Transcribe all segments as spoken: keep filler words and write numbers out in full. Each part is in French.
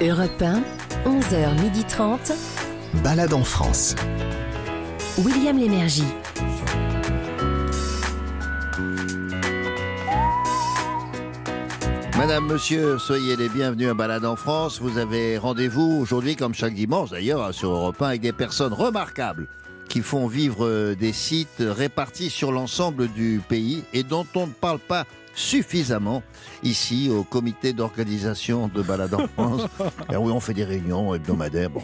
Europe un, onze heures trente. Balade en France. William Lémergie. Madame, monsieur, soyez les bienvenus à Balade en France. Vous avez rendez-vous aujourd'hui, comme chaque dimanche d'ailleurs, sur Europe un, avec des personnes remarquables qui font vivre des sites répartis sur l'ensemble du pays et dont on ne parle pas suffisamment ici au comité d'organisation de Balade en France. Et oui, on fait des réunions hebdomadaires. Bon.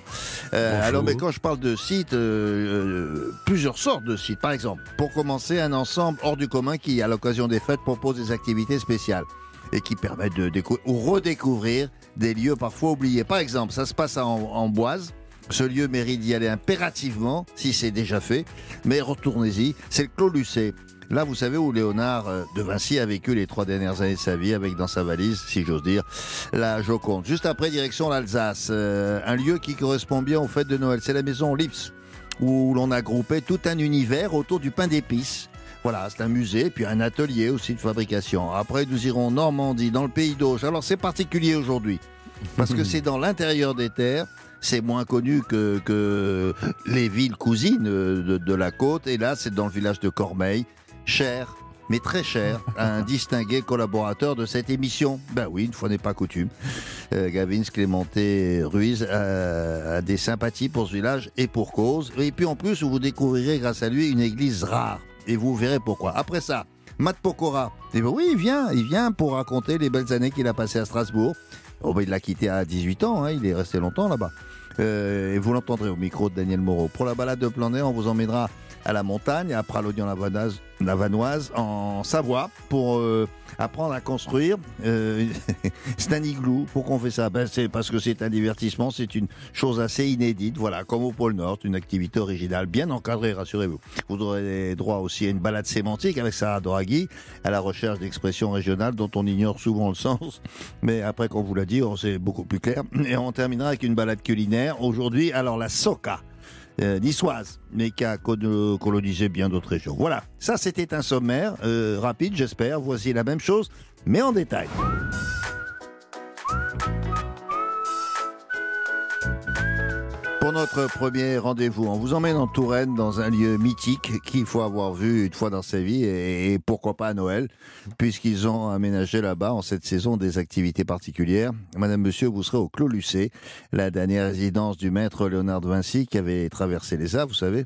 Euh, alors, mais quand je parle de sites, euh, euh, plusieurs sortes de sites. Par exemple, pour commencer, un ensemble hors du commun qui, à l'occasion des fêtes, propose des activités spéciales et qui permettent de découvrir ou redécouvrir des lieux parfois oubliés. Par exemple, ça se passe à Amboise. Ce lieu mérite d'y aller impérativement, si c'est déjà fait, mais retournez-y, c'est le Clos Lucé. Là, vous savez où Léonard de Vinci a vécu les trois dernières années de sa vie, avec dans sa valise, si j'ose dire, la Joconde. Juste après, direction l'Alsace, euh, un lieu qui correspond bien aux fêtes de Noël, c'est la maison Lips, où l'on a groupé tout un univers autour du pain d'épices. Voilà, c'est un musée, puis un atelier aussi de fabrication. Après, nous irons en Normandie, dans le Pays d'Auge. Alors, c'est particulier aujourd'hui, parce que c'est dans l'intérieur des terres. C'est moins connu que, que les villes cousines de, de la côte. Et là, c'est dans le village de Cormeilles, cher, mais très cher, à un distingué collaborateur de cette émission. Ben oui, une fois n'est pas coutume. Euh, Gavins Clémenté Ruiz a, a des sympathies pour ce village et pour cause. Et puis en plus, vous découvrirez grâce à lui une église rare. Et vous verrez pourquoi. Après ça, Matt Pokora. Et ben oui, il vient, il vient pour raconter les belles années qu'il a passées à Strasbourg. Oh ben il l'a quitté à dix-huit ans, hein, il est resté longtemps là-bas. Euh, et vous l'entendrez au micro de Daniel Moreau. Pour la balade de plein air, on vous emmènera à la montagne, à Pralognan-Lavanoise, en Savoie, pour euh, apprendre à construire. Euh, c'est un igloo, pourquoi on fait ça ? Ben c'est parce que c'est un divertissement, c'est une chose assez inédite, voilà, comme au pôle Nord, une activité originale, bien encadrée, rassurez-vous. Vous aurez droit aussi à une balade sémantique avec Sarah Draghi, à la recherche d'expressions régionales dont on ignore souvent le sens, mais après qu'on vous l'a dit, on sait beaucoup plus clair. Et on terminera avec une balade culinaire, aujourd'hui, alors la Soca. Euh, niçoise, mais qui a colonisé bien d'autres régions. Voilà, ça c'était un sommaire, euh, rapide j'espère, voici la même chose, mais en détail. Pour notre premier rendez-vous, on vous emmène en Touraine dans un lieu mythique qu'il faut avoir vu une fois dans sa vie et, et pourquoi pas à Noël, puisqu'ils ont aménagé là-bas en cette saison des activités particulières. Madame, monsieur, vous serez au Clos Lucé, la dernière résidence du maître Léonard de Vinci qui avait traversé les Arts, vous savez,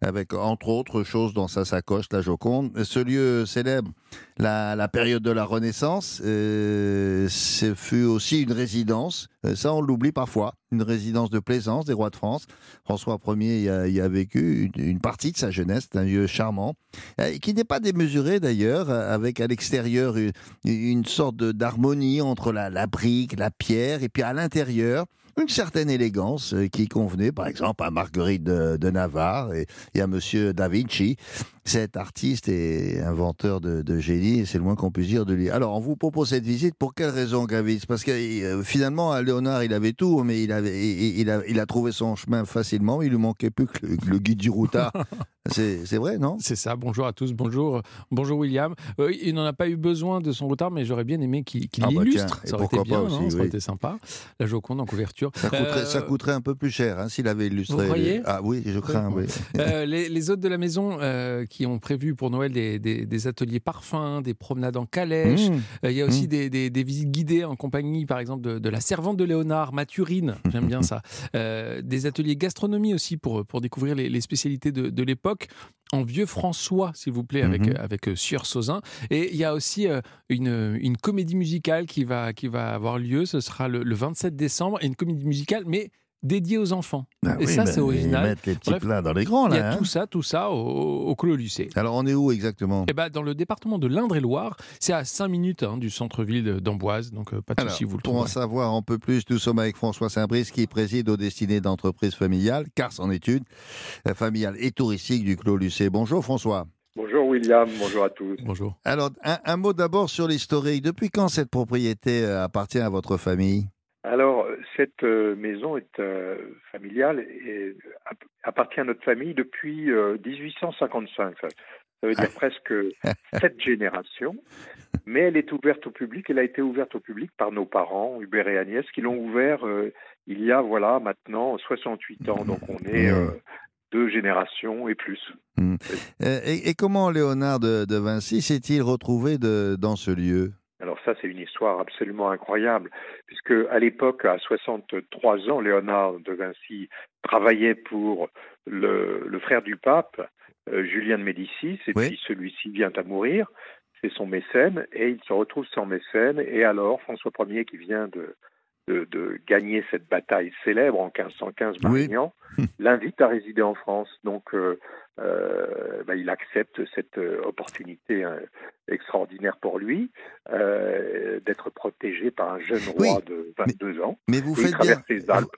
avec entre autres choses dans sa sacoche, la Joconde. Ce lieu célèbre la, la période de la Renaissance, euh, ce fut aussi une résidence, ça on l'oublie parfois, une résidence de plaisance des rois de France. François Premier y a, y a vécu une, une partie de sa jeunesse, c'est un lieu charmant, euh, qui n'est pas démesuré d'ailleurs, avec à l'extérieur une, une sorte de, d'harmonie entre la, la brique, la pierre, et puis à l'intérieur, une certaine élégance qui convenait par exemple à Marguerite de, de Navarre et, et à Monsieur Da Vinci, cet artiste et inventeur de, de génie, et c'est le moins qu'on puisse dire de lui. Alors on vous propose cette visite pour quelle raison, Gavins ? Parce que euh, finalement Léonard il avait tout, mais il, avait, il, il, a, il a trouvé son chemin facilement, il lui manquait plus que le, le guide du routard. C'est, c'est vrai, non ? C'est ça, bonjour à tous, bonjour, bonjour William. Euh, il n'en a pas eu besoin de son routard, mais j'aurais bien aimé qu'il, qu'il ah bah l'illustre, tiens, ça aurait été bien, aussi, non, ça aurait oui. été sympa. La Joconde en couverture. Ça coûterait, euh... ça coûterait un peu plus cher hein, s'il avait illustré. Vous croyez ? les... Ah oui, je crains, oui. oui. Euh, les, les hôtes de la maison euh, qui ont prévu pour Noël des, des, des ateliers parfums, des promenades en calèche, mmh. euh, il y a aussi mmh. des, des, des visites guidées en compagnie, par exemple, de, de la servante de Léonard, Mathurine, j'aime bien ça. Euh, des ateliers gastronomie aussi pour, pour découvrir les, les spécialités de, de l'époque. En vieux François, s'il vous plaît, avec, mm-hmm. avec euh, Sieur Sauzin. Et il y a aussi euh, une, une comédie musicale qui va, qui va avoir lieu. Ce sera le, le vingt-sept décembre. Et une comédie musicale, mais dédiée aux enfants. Ben et oui, ça, ben, c'est original. Ils mettent les petits Bref, plats dans les grands, là. Il y a hein. tout ça, tout ça au, au Clos Lucé. Alors, on est où exactement ? Eh ben, dans le département de l'Indre-et-Loire. C'est à cinq minutes hein, du centre-ville d'Amboise. Donc, euh, pas de Alors, souci, vous le trouvez. Pour en savoir un peu plus, nous sommes avec François Saint-Brice qui préside aux destinées d'entreprises familiales, C A R S en études, euh, familiales et touristiques du Clos Lucé. Bonjour, François. Bonjour William, bonjour à tous. Bonjour. Alors, un, un mot d'abord sur l'historique. Depuis quand cette propriété appartient à votre famille ? Alors, cette maison est euh, familiale et appartient à notre famille depuis euh, dix-huit cent cinquante-cinq. Ça, ça veut dire presque sept générations, mais elle est ouverte au public, elle a été ouverte au public par nos parents, Hubert et Agnès, qui l'ont ouvert euh, il y a voilà maintenant soixante-huit ans, donc on est euh, deux générations et plus. Mmh. Et, et comment Léonard de, de Vinci s'est-il retrouvé de, dans ce lieu ? Alors ça, c'est une histoire absolument incroyable, puisque à l'époque, à soixante-trois ans, Léonard de Vinci travaillait pour le, le frère du pape, euh, Julien de Médicis, et oui. puis celui-ci vient à mourir, c'est son mécène, et il se retrouve sans mécène, et alors François Premier, qui vient de, de, de gagner cette bataille célèbre en quinze cent quinze, Marignan, oui. l'invite à résider en France, donc... Euh, Euh, bah, il accepte cette euh, opportunité hein, extraordinaire pour lui euh, d'être protégé par un jeune roi oui, de vingt-deux ans. Mais vous faites bien,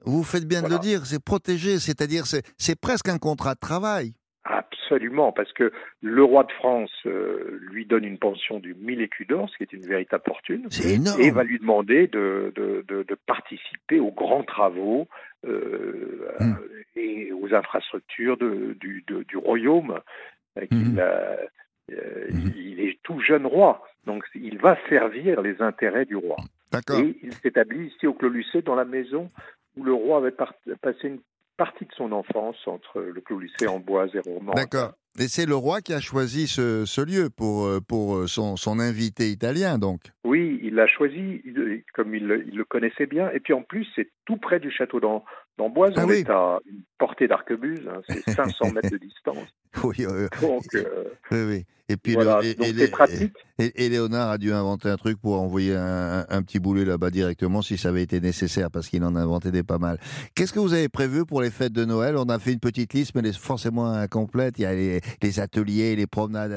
vous faites bien voilà. de le dire, c'est protégé, c'est-à-dire c'est, c'est presque un contrat de travail. Absolument, parce que le roi de France euh, lui donne une pension de mille écus d'or, ce qui est une véritable fortune, et va lui demander de, de, de, de participer aux grands travaux euh, mmh. et aux infrastructures de, du, de, du royaume. Qu'il mmh. a, euh, mmh. Il est tout jeune roi, donc il va servir les intérêts du roi. D'accord. Et il s'établit ici au Clos Lucé, dans la maison où le roi avait part, passé une partie de son enfance entre le Clos Lucé, Amboise et Rouen. D'accord. Et c'est le roi qui a choisi ce, ce lieu pour, pour son, son invité italien, donc. Oui, il l'a choisi comme il le, il le connaissait bien. Et puis en plus, c'est tout près du château d'Am, d'Amboise. Ah on oui. est à une portée d'arquebuse, hein, c'est cinq cents mètres de distance. Oui, euh, donc, euh, oui, oui. Et puis voilà, le, et, donc et, c'est pratique. Et, et Léonard a dû inventer un truc pour envoyer un, un petit boulet là-bas directement si ça avait été nécessaire, parce qu'il en inventait des pas mal. Qu'est-ce que vous avez prévu pour les fêtes de Noël ? On a fait une petite liste, mais elle est forcément incomplète. Il y a les, les ateliers, les promenades.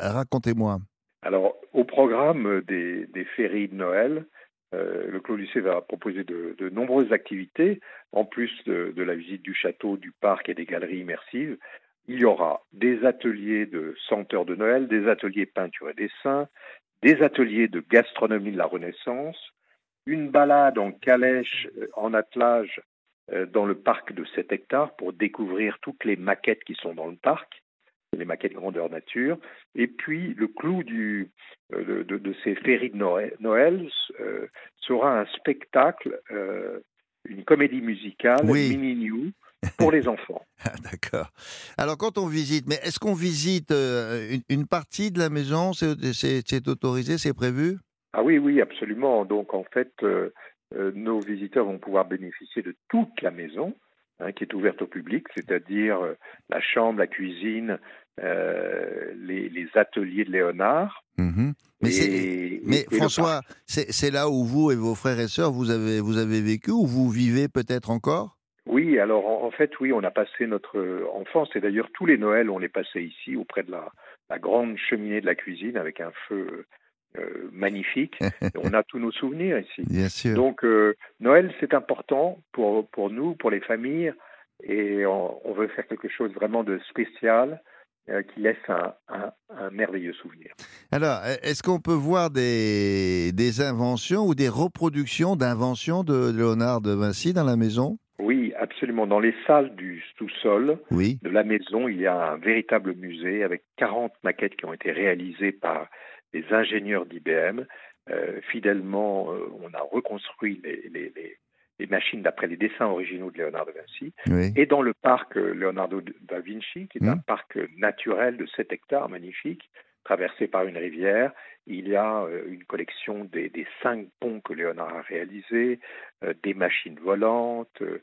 Racontez-moi. Alors, au programme des, des féeries de Noël, euh, le Clos Lucé va proposer de, de nombreuses activités, en plus de, de la visite du château, du parc et des galeries immersives. Il y aura des ateliers de senteurs de Noël, des ateliers peinture et dessin, des ateliers de gastronomie de la Renaissance, une balade en calèche, en attelage, euh, dans le parc de sept hectares pour découvrir toutes les maquettes qui sont dans le parc, les maquettes grandeur nature. Et puis, le clou du, euh, de, de ces féeries de Noël, Noël euh, sera un spectacle, euh, une comédie musicale, oui. mini-new, pour les enfants. Ah, d'accord. Alors quand on visite, mais est-ce qu'on visite euh, une, une partie de la maison ? C'est, c'est, c'est autorisé, c'est prévu ? Ah oui, oui, absolument. Donc en fait, euh, euh, nos visiteurs vont pouvoir bénéficier de toute la maison hein, qui est ouverte au public, c'est-à-dire euh, la chambre, la cuisine, euh, les, les ateliers de Léonard. Mmh. Mais, et, c'est, mais et, et François, c'est, c'est là où vous et vos frères et sœurs vous avez, vous avez vécu, où vous vivez peut-être encore ? Oui, alors en fait, oui, on a passé notre enfance, et d'ailleurs tous les Noëls, on les passait ici, auprès de la, la grande cheminée de la cuisine, avec un feu euh, magnifique. On a tous nos souvenirs ici. Bien sûr. Donc euh, Noël, c'est important pour, pour nous, pour les familles, et on, on veut faire quelque chose vraiment de spécial, euh, qui laisse un, un, un merveilleux souvenir. Alors, est-ce qu'on peut voir des, des inventions ou des reproductions d'inventions de Léonard de Vinci dans la maison ? Oui, absolument. Dans les salles du sous-sol oui. de la maison, il y a un véritable musée avec quarante maquettes qui ont été réalisées par des ingénieurs d'I B M. Euh, fidèlement, euh, on a reconstruit les, les, les, les machines d'après les dessins originaux de Léonard de Vinci. Oui. Et dans le parc euh, Leonardo da Vinci, qui est mmh. un parc naturel de sept hectares magnifique, traversé par une rivière, il y a euh, une collection des, des cinq ponts que Léonard a réalisés, euh, des machines volantes, euh,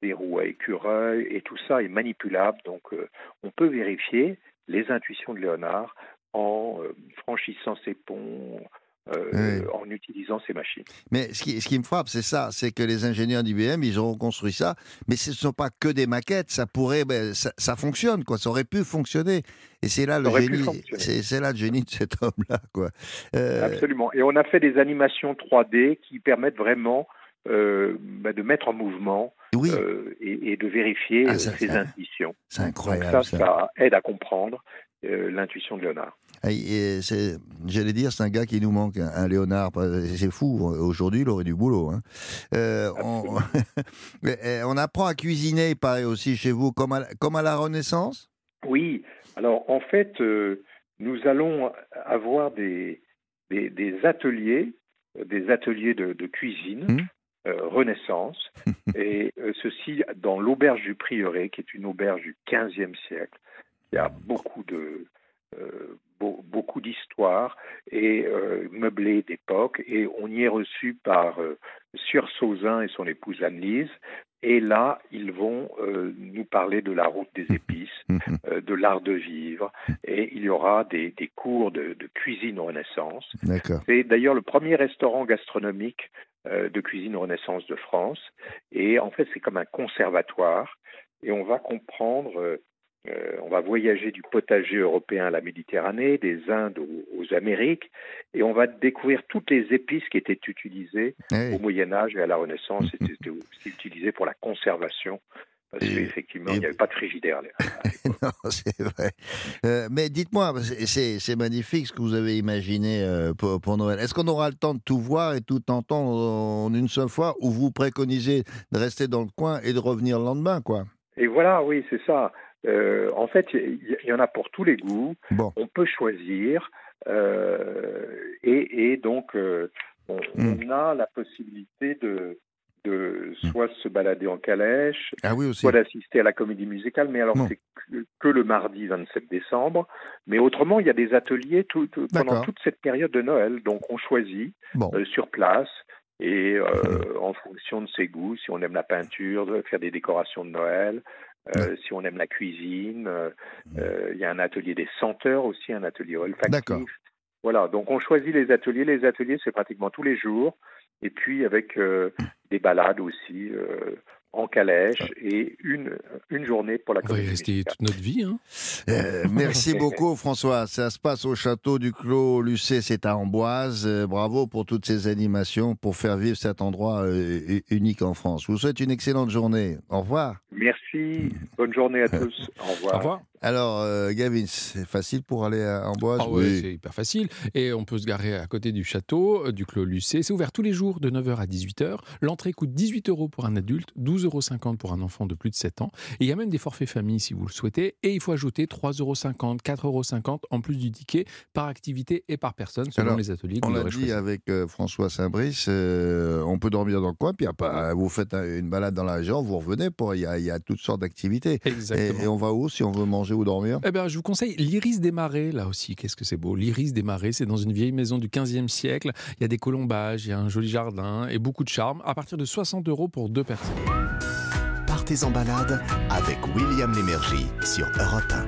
des roues à écureuils, et tout ça est manipulable. Donc euh, on peut vérifier les intuitions de Léonard en euh, franchissant ces ponts, euh, oui. en utilisant ces machines. Mais ce qui, ce qui me frappe, c'est ça, c'est que les ingénieurs d'I B M, ils ont construit ça, mais ce ne sont pas que des maquettes, ça pourrait, ben, ça, ça fonctionne, quoi, ça aurait pu fonctionner. Et c'est là, le génie, c'est, c'est là le génie de cet homme-là, quoi. Euh... Absolument. Et on a fait des animations trois D qui permettent vraiment euh, bah, de mettre en mouvement oui. euh, et, et de vérifier ah, ça, ses ça, intuitions. C'est incroyable. Donc ça, ça, ça aide à comprendre euh, l'intuition de Léonard. Et c'est, j'allais dire, c'est un gars qui nous manque, un Léonard. C'est fou, aujourd'hui, il aurait du boulot. Hein. Euh, on, on apprend à cuisiner, il paraît aussi chez vous, comme à, comme à la Renaissance ? Oui, Alors, en fait, euh, nous allons avoir des, des, des ateliers, des ateliers de, de cuisine, mmh. euh, Renaissance, et euh, ceci dans l'auberge du Prieuré, qui est une auberge du quinzième siècle, qui a beaucoup de... Euh, beaucoup d'histoires et euh, meublé d'époque, et on y est reçu par euh, Sieur Sauzin et son épouse Anne-Lise, et là ils vont euh, nous parler de la route des épices, euh, de l'art de vivre, et il y aura des, des cours de, de cuisine Renaissance. D'accord. C'est d'ailleurs le premier restaurant gastronomique euh, de cuisine Renaissance de France, et en fait c'est comme un conservatoire, et on va comprendre... Euh, Euh, on va voyager du potager européen à la Méditerranée, des Indes aux, aux Amériques, et on va découvrir toutes les épices qui étaient utilisées hey. au Moyen-Âge et à la Renaissance, et c'était aussi utilisé pour la conservation. Parce qu'effectivement, il n'y avait pas de frigidaire. Non, c'est vrai. Euh, mais dites-moi, c'est, c'est magnifique ce que vous avez imaginé euh, pour, pour Noël. Est-ce qu'on aura le temps de tout voir et tout entendre en une seule fois, ou vous préconisez de rester dans le coin et de revenir le lendemain, quoi ? Et voilà, oui, c'est ça. Euh, en fait, il y, y en a pour tous les goûts. Bon. On peut choisir, euh, et, et donc euh, on, mmh. on a la possibilité de, de soit mmh. se balader en calèche, ah oui, soit d'assister à la comédie musicale. Mais alors, non. c'est que, que le mardi vingt-sept décembre. Mais autrement, il y a des ateliers tout, tout, pendant toute cette période de Noël. Donc, on choisit bon. euh, sur place. Et euh, mmh. en fonction de ses goûts, si on aime la peinture, faire des décorations de Noël, euh, mmh. si on aime la cuisine, euh, mmh. euh, y a un atelier des senteurs aussi, un atelier olfactif. D'accord. Voilà, donc on choisit les ateliers. Les ateliers, c'est pratiquement tous les jours. Et puis avec euh, mmh. des balades aussi, euh, en calèche, et une, une journée pour la communauté. On va y rester toute notre vie. Hein. Euh, merci beaucoup, François. Ça se passe au château du Clos Lucé, c'est à Amboise. Euh, bravo pour toutes ces animations, pour faire vivre cet endroit euh, unique en France. Je vous souhaite une excellente journée. Au revoir. Merci. Bonne journée à tous. Au revoir. Au revoir. Alors, euh, Gavin, c'est facile pour aller à Amboise? Ah oui, oui, c'est hyper facile. Et on peut se garer à côté du château, euh, du Clos Lucé. C'est ouvert tous les jours de neuf heures à dix-huit heures. L'entrée coûte dix-huit euros pour un adulte, douze euros cinquante pour un enfant de plus de sept ans. Et il y a même des forfaits famille si vous le souhaitez. Et il faut ajouter trois euros cinquante, quatre euros cinquante en plus du ticket par activité et par personne selon Alors, les ateliers que vous aurez choisis. On l'a dit avec euh, François Saint-Brice, euh, on peut dormir dans le coin, puis après, vous faites une balade dans la région, vous revenez, il y, y a toutes sortes d'activités. Exactement. Et, et on va où si on veut manger ou dormir? Eh bien, je vous conseille l'Iris des Marais, là aussi. Qu'est-ce que c'est beau. L'Iris des Marais, c'est dans une vieille maison du quinzième siècle. Il y a des colombages, il y a un joli jardin et beaucoup de charme. À partir de soixante euros pour deux personnes. Partez en balade avec William Lémergie sur Europe un.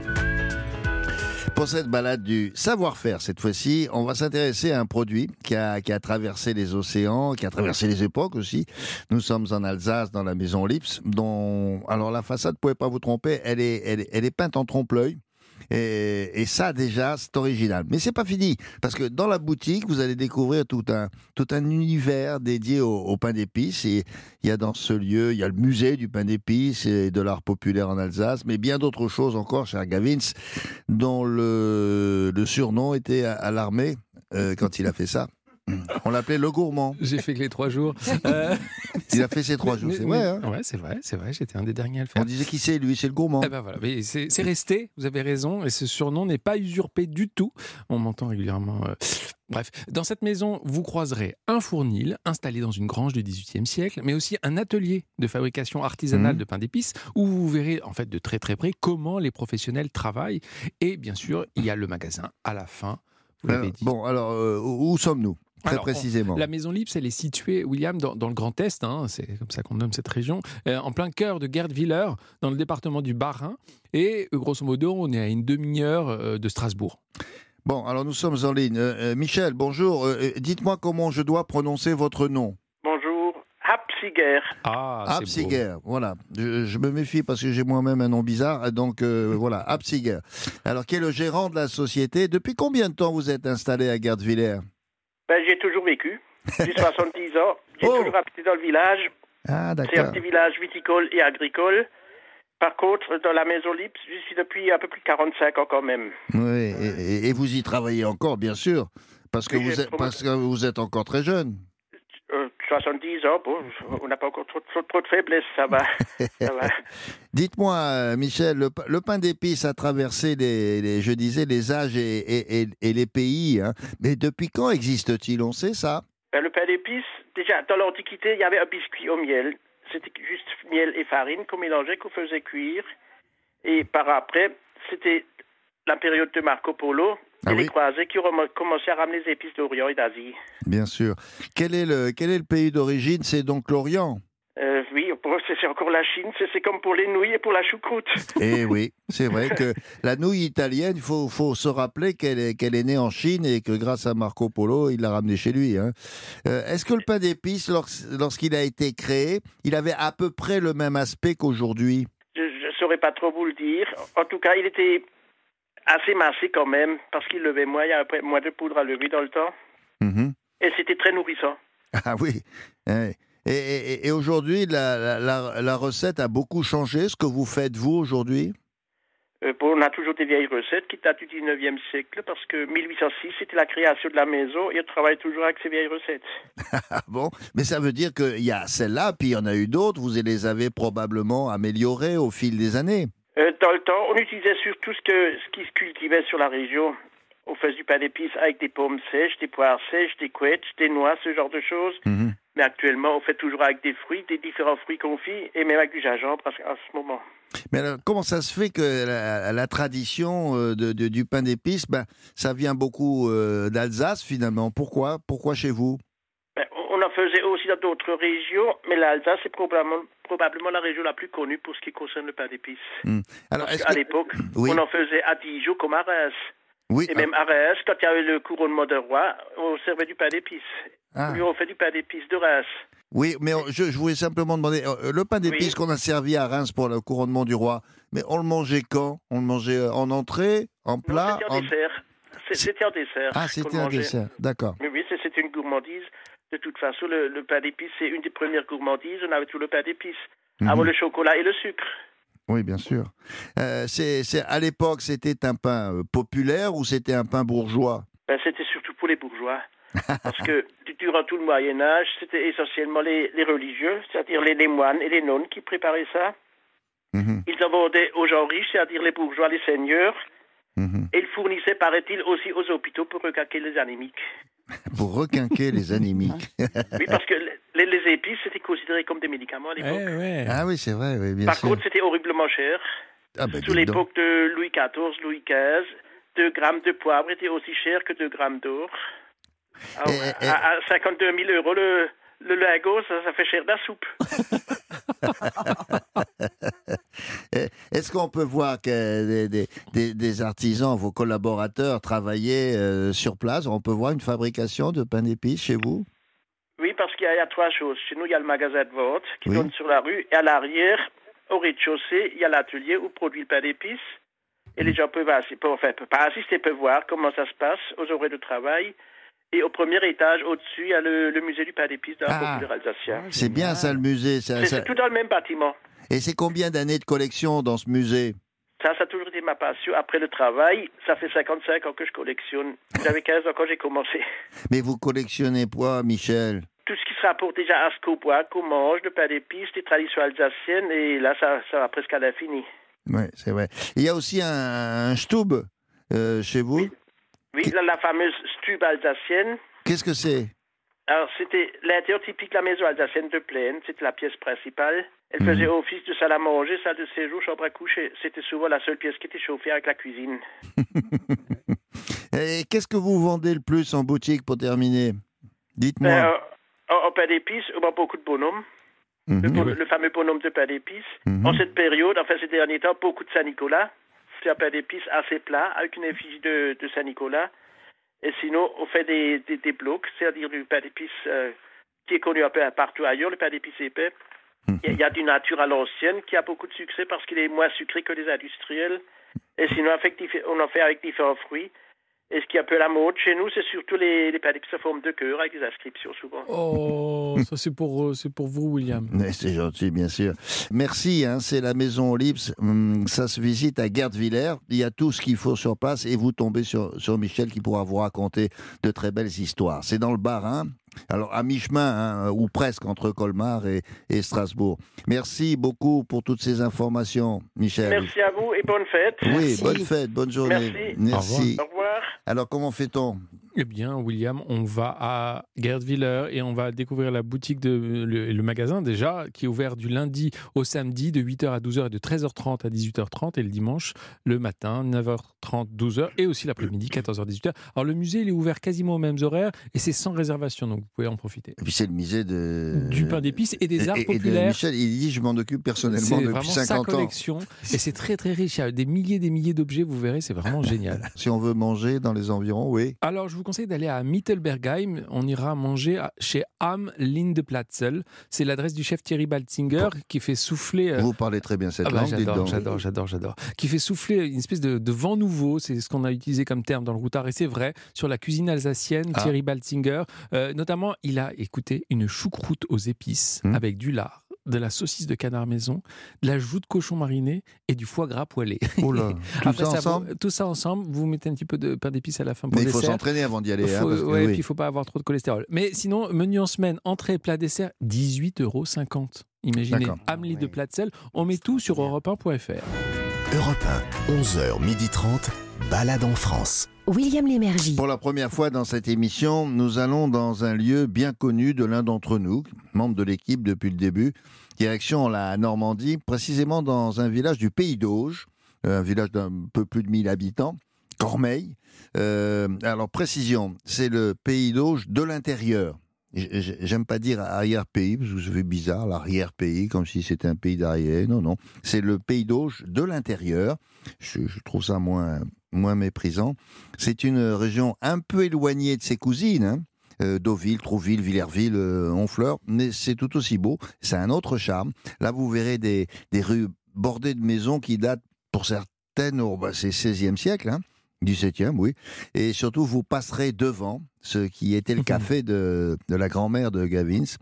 Pour cette balade du savoir-faire, cette fois-ci, on va s'intéresser à un produit qui a, qui a traversé les océans, qui a traversé les époques aussi. Nous sommes en Alsace, dans la maison Lips, dont, alors la façade, pouvez pas vous tromper, elle est, elle, elle est peinte en trompe-l'œil. Et, et ça déjà c'est original, mais c'est pas fini, parce que dans la boutique vous allez découvrir tout un, tout un univers dédié au, au pain d'épices. Et il y a dans ce lieu, il y a le musée du pain d'épices et de l'art populaire en Alsace, mais bien d'autres choses encore, cher Gavins, dont le, le surnom était à, à l'armée, euh, quand il a fait ça. On l'appelait le gourmand. J'ai fait que les trois jours. Euh... Il a fait ses trois jours, mais, c'est vrai. Hein, ouais, c'est vrai, c'est vrai. J'étais un des derniers à le faire. On disait qui c'est, lui, c'est le gourmand. Eh ben voilà, mais c'est, c'est resté. Vous avez raison, et ce surnom n'est pas usurpé du tout. On m'entend régulièrement. Euh... Bref, dans cette maison, vous croiserez un fournil installé dans une grange du dix-huitième siècle, mais aussi un atelier de fabrication artisanale mmh. de pain d'épices, où vous verrez en fait de très très près comment les professionnels travaillent. Et bien sûr, il y a le magasin à la fin. Vous l'avez dit. Bon, alors euh, où sommes-nous? Très Alors, précisément. On, la Maison Lips, elle est située, William, dans, dans le Grand Est, hein, c'est comme ça qu'on nomme cette région, euh, en plein cœur de Guertwiller, dans le département du Bas-Rhin. Et grosso modo, on est à une demi-heure euh, de Strasbourg. Bon, alors nous sommes en ligne. Euh, Michel, bonjour. Euh, dites-moi comment je dois prononcer votre nom. Bonjour. Hapsiger. Ah, c'est Hapsiger, beau. Voilà. Je, je me méfie parce que j'ai moi-même un nom bizarre. Donc euh, voilà, Hapsiger. Alors, qui est le gérant de la société. Depuis combien de temps vous êtes installé à Guertwiller? Ben, j'ai toujours vécu, j'ai soixante-dix ans, j'ai oh. toujours habité dans le village. Ah, d'accord. C'est un petit village viticole et agricole. Par contre, dans la maison Lips, je suis depuis un peu plus de quarante-cinq ans quand même. Oui, et, et vous y travaillez encore, bien sûr, parce que, vous êtes, parce que vous êtes encore très jeune. Euh, ça soixante-dix ans, bon, on n'a pas encore trop, trop, trop de faiblesse, ça va. Ça va. Dites-moi, Michel, le, le pain d'épices a traversé, les, les, je disais, les âges et, et, et, et les pays, hein. Mais depuis quand existe-t-il, on sait ça? Ben, le pain d'épices, déjà, dans l'Antiquité, il y avait un biscuit au miel. C'était juste miel et farine qu'on mélangeait, qu'on faisait cuire. Et par après, c'était la période de Marco Polo. Ah oui. Les croisés qui rem- commençaient à ramener les épices d'Orient et d'Asie. Bien sûr. Quel est le, quel est le pays d'origine? C'est donc l'Orient. Euh, oui, c'est, c'est encore la Chine. C'est, c'est comme pour les nouilles et pour la choucroute. Eh oui, c'est vrai que la nouille italienne, il faut, faut se rappeler qu'elle est, qu'elle est née en Chine et que grâce à Marco Polo, il l'a ramenée chez lui. Hein. Euh, est-ce que le pain d'épices, lors, lorsqu'il a été créé, il avait à peu près le même aspect qu'aujourd'hui? Je ne saurais pas trop vous le dire. En tout cas, il était... assez massé quand même, parce qu'il levait moins, il y avait moins de poudre à lever dans le temps. Mmh. Et c'était très nourrissant. Ah oui. Et, et, et aujourd'hui, la, la, la recette a beaucoup changé. Ce que vous faites, vous, aujourd'hui ? euh, bon, On a toujours des vieilles recettes qui datent du dix-neuvième siècle, parce que dix-huit cent six, c'était la création de la maison, et on travaille toujours avec ces vieilles recettes. Ah bon ? Mais ça veut dire qu'il y a celle-là, puis il y en a eu d'autres, vous les avez probablement améliorées au fil des années. Euh, dans le temps, on utilisait surtout ce, que, ce qui se cultivait sur la région. On faisait du pain d'épices avec des pommes sèches, des poires sèches, des couettes, des noix, ce genre de choses. Mmh. Mais actuellement, on fait toujours avec des fruits, des différents fruits confits, et même avec du gingembre à ce moment. Mais alors, comment ça se fait que la, la tradition euh, de, de, du pain d'épices, ben, ça vient beaucoup euh, d'Alsace finalement. Pourquoi ? Pourquoi chez vous ? On en faisait aussi dans d'autres régions, mais l'Alsace est probablement, probablement la région la plus connue pour ce qui concerne le pain d'épices. Mmh. Alors, Parce qu'à que... l'époque, oui. on en faisait à Dijon comme à Reims. Oui. Et ah. même à Reims, quand il y avait le couronnement de roi, on servait du pain d'épices. Ah. Nous, on fait du pain d'épices de Reims. Oui, mais on, je, je voulais simplement demander, le pain d'épices oui. qu'on a servi à Reims pour le couronnement du roi, mais on le mangeait quand ? On le mangeait en entrée, en plat ? Non, c'était en, en dessert. C'est, c'était en dessert. Ah, c'était un dessert, d'accord. Mais oui, c'était une gourmandise. De toute façon, le, le pain d'épices, c'est une des premières gourmandises. On avait tout le pain d'épices, mmh. avant le chocolat et le sucre. Oui, bien sûr. Euh, c'est, c'est, à l'époque, c'était un pain euh, populaire ou c'était un pain bourgeois ? Ben, c'était surtout pour les bourgeois. Parce que durant tout le Moyen-Âge, c'était essentiellement les, les religieux, c'est-à-dire les, les moines et les nonnes qui préparaient ça. Mmh. Ils en vendaient aux gens riches, c'est-à-dire les bourgeois, les seigneurs. Mmh. Et ils fournissaient, paraît-il, aussi aux hôpitaux pour recaquer les anémiques. Pour requinquer les anémiques. Oui, parce que les, les épices, c'était considéré comme des médicaments à l'époque. Eh, ouais. Ah oui, c'est vrai, oui, bien Par sûr. contre, c'était horriblement cher. Ah, bah, Sous l'époque donc. de Louis quatorze, Louis quinze, deux grammes de poivre étaient aussi chers que deux grammes d'or. Alors, eh, à, eh. à cinquante-deux mille euros, le, le lingot, ça, ça fait cher de la soupe. Est-ce qu'on peut voir que des, des, des, des artisans, vos collaborateurs, travaillaient euh, sur place ? On peut voir une fabrication de pain d'épices chez vous ? Oui, parce qu'il y a, il y a trois choses. Chez nous, il y a le magasin de vente qui oui. donne sur la rue. Et à l'arrière, au rez-de-chaussée, il y a l'atelier où produit le pain d'épices. Et les gens peuvent assister, peuvent, enfin, peuvent pas assister, peuvent voir comment ça se passe aux horaires de travail. Et au premier étage, au-dessus, il y a le, le musée du pain d'épices d'un ah, populaire alsacien. C'est bien ça, le musée. Ça, c'est, ça... c'est tout dans le même bâtiment. Et c'est combien d'années de collection dans ce musée ? Ça, ça a toujours été ma passion. Après le travail, ça fait cinquante-cinq ans que je collectionne. J'avais quinze ans quand j'ai commencé. Mais vous collectionnez quoi, Michel ? Tout ce qui se rapporte déjà à ce qu'on boit, qu'on mange, le pain d'épices, les traditions alsaciennes. Et là, ça, ça va presque à l'infini. Oui, c'est vrai. Il y a aussi un, un Stub euh, chez vous ? Oui, oui Qu- la, la fameuse Stub alsacienne. Qu'est-ce que c'est ? Alors, c'était l'intérieur typique de la maison alsacienne de Plaine. C'était la pièce principale. Elle mmh. faisait office de salle à manger, salle de séjour, chambre à coucher. C'était souvent la seule pièce qui était chauffée avec la cuisine. Et qu'est-ce que vous vendez le plus en boutique pour terminer ? Dites-moi. Ben, euh, en, en pain d'épices, on vend beaucoup de bonhommes. Mmh. Le, oui. le fameux bonhomme de pain d'épices. Mmh. En cette période, enfin ces derniers temps, beaucoup de Saint-Nicolas. C'est un pain d'épices assez plat, avec une effigie de, de Saint-Nicolas. Et sinon, on fait des, des, des blocs, c'est-à-dire du pain d'épices euh, qui est connu un peu partout ailleurs, le pain d'épices épais. Il y a du nature à l'ancienne qui a beaucoup de succès parce qu'il est moins sucré que les industriels. Et sinon, on en fait avec différents fruits. Et ce qui est un peu la mode chez nous, c'est surtout les, les pains d'épices en forme de cœur avec des inscriptions souvent. Oh, ça c'est pour, c'est pour vous, William. Mais c'est gentil, bien sûr. Merci, hein, c'est la maison Lips. Ça se visite à Guertvillers. Il y a tout ce qu'il faut sur place et vous tombez sur, sur Michel qui pourra vous raconter de très belles histoires. C'est dans le Bas-Rhin. Alors, à mi-chemin, hein, ou presque, entre Colmar et, et Strasbourg. Merci beaucoup pour toutes ces informations, Michel. Merci à vous et bonne fête. Oui, merci. Bonne fête, bonne journée. Merci. Merci. Au revoir. Au revoir. Alors, comment fait-on ? Eh bien, William, on va à Geertwiller et on va découvrir la boutique, de, le, le magasin déjà, qui est ouvert du lundi au samedi de huit heures à douze heures et de treize heures trente à dix-huit heures trente et le dimanche, le matin, neuf heures trente, douze heures et aussi l'après-midi, quatorze heures, dix-huit heures. Alors le musée, il est ouvert quasiment aux mêmes horaires et c'est sans réservation, donc vous pouvez en profiter. Et puis c'est le musée de... du pain d'épices et des arts et, et populaires. De Michel, il dit, je m'en occupe personnellement c'est depuis cinquante ans. C'est vraiment sa collection et c'est très très riche, il y a des milliers et des milliers d'objets, vous verrez, c'est vraiment génial. Si on veut manger dans les environs, oui. Alors je vous conseille d'aller à Mittelbergheim. On ira manger chez Am Lindeplatzl. C'est l'adresse du chef Thierry Baltzinger qui fait souffler... Euh... Vous parlez très bien cette ah bah, langue, j'adore, j'adore, j'adore, j'adore, j'adore. Qui fait souffler une espèce de, de vent nouveau, c'est ce qu'on a utilisé comme terme dans le Routard, et c'est vrai, sur la cuisine alsacienne, ah. Thierry Baltzinger. Euh, notamment, il a, écoutez, une choucroute aux épices mmh. avec du lard, de la saucisse de canard maison, de la joue de cochon mariné et du foie gras poêlé. Oh là, tout après, ça ensemble. Vous, tout ça ensemble, vous mettez un petit peu de pain d'épices à la fin pour mais le dessert. Mais il faut s'entraîner avant d'y aller. Faut, hein, ouais, oui. Puis il ne faut pas avoir trop de cholestérol. Mais sinon, menu en semaine, entrée, plat, dessert, dix-huit euros cinquante. Imaginez, Amélie oui. de Platzel. On met tout sur europe un point f r. Europe un, onze heures trente, balade en France. William Lémergie. Pour la première fois dans cette émission, nous allons dans un lieu bien connu de l'un d'entre nous, membre de l'équipe depuis le début, direction la Normandie, précisément dans un village du Pays d'Auge, un village d'un peu plus de mille habitants, Cormeilles. Euh, alors précision, c'est le Pays d'Auge de l'intérieur. J'aime pas dire arrière-pays, parce que ça fait bizarre, l'arrière-pays, comme si c'était un pays d'arrière. Non, non. C'est le Pays d'Auge de l'intérieur. Je, je trouve ça moins, moins méprisant. C'est une région un peu éloignée de ses cousines, hein. Euh, Deauville, Trouville, Villerville, euh, Honfleur. Mais c'est tout aussi beau. C'est un autre charme. Là, vous verrez des, des rues bordées de maisons qui datent, pour certaines, oh, bah, c'est seizième siècle, hein. dix-septième, oui. Et surtout, vous passerez devant ce qui était le café de, de la grand-mère de Gavins.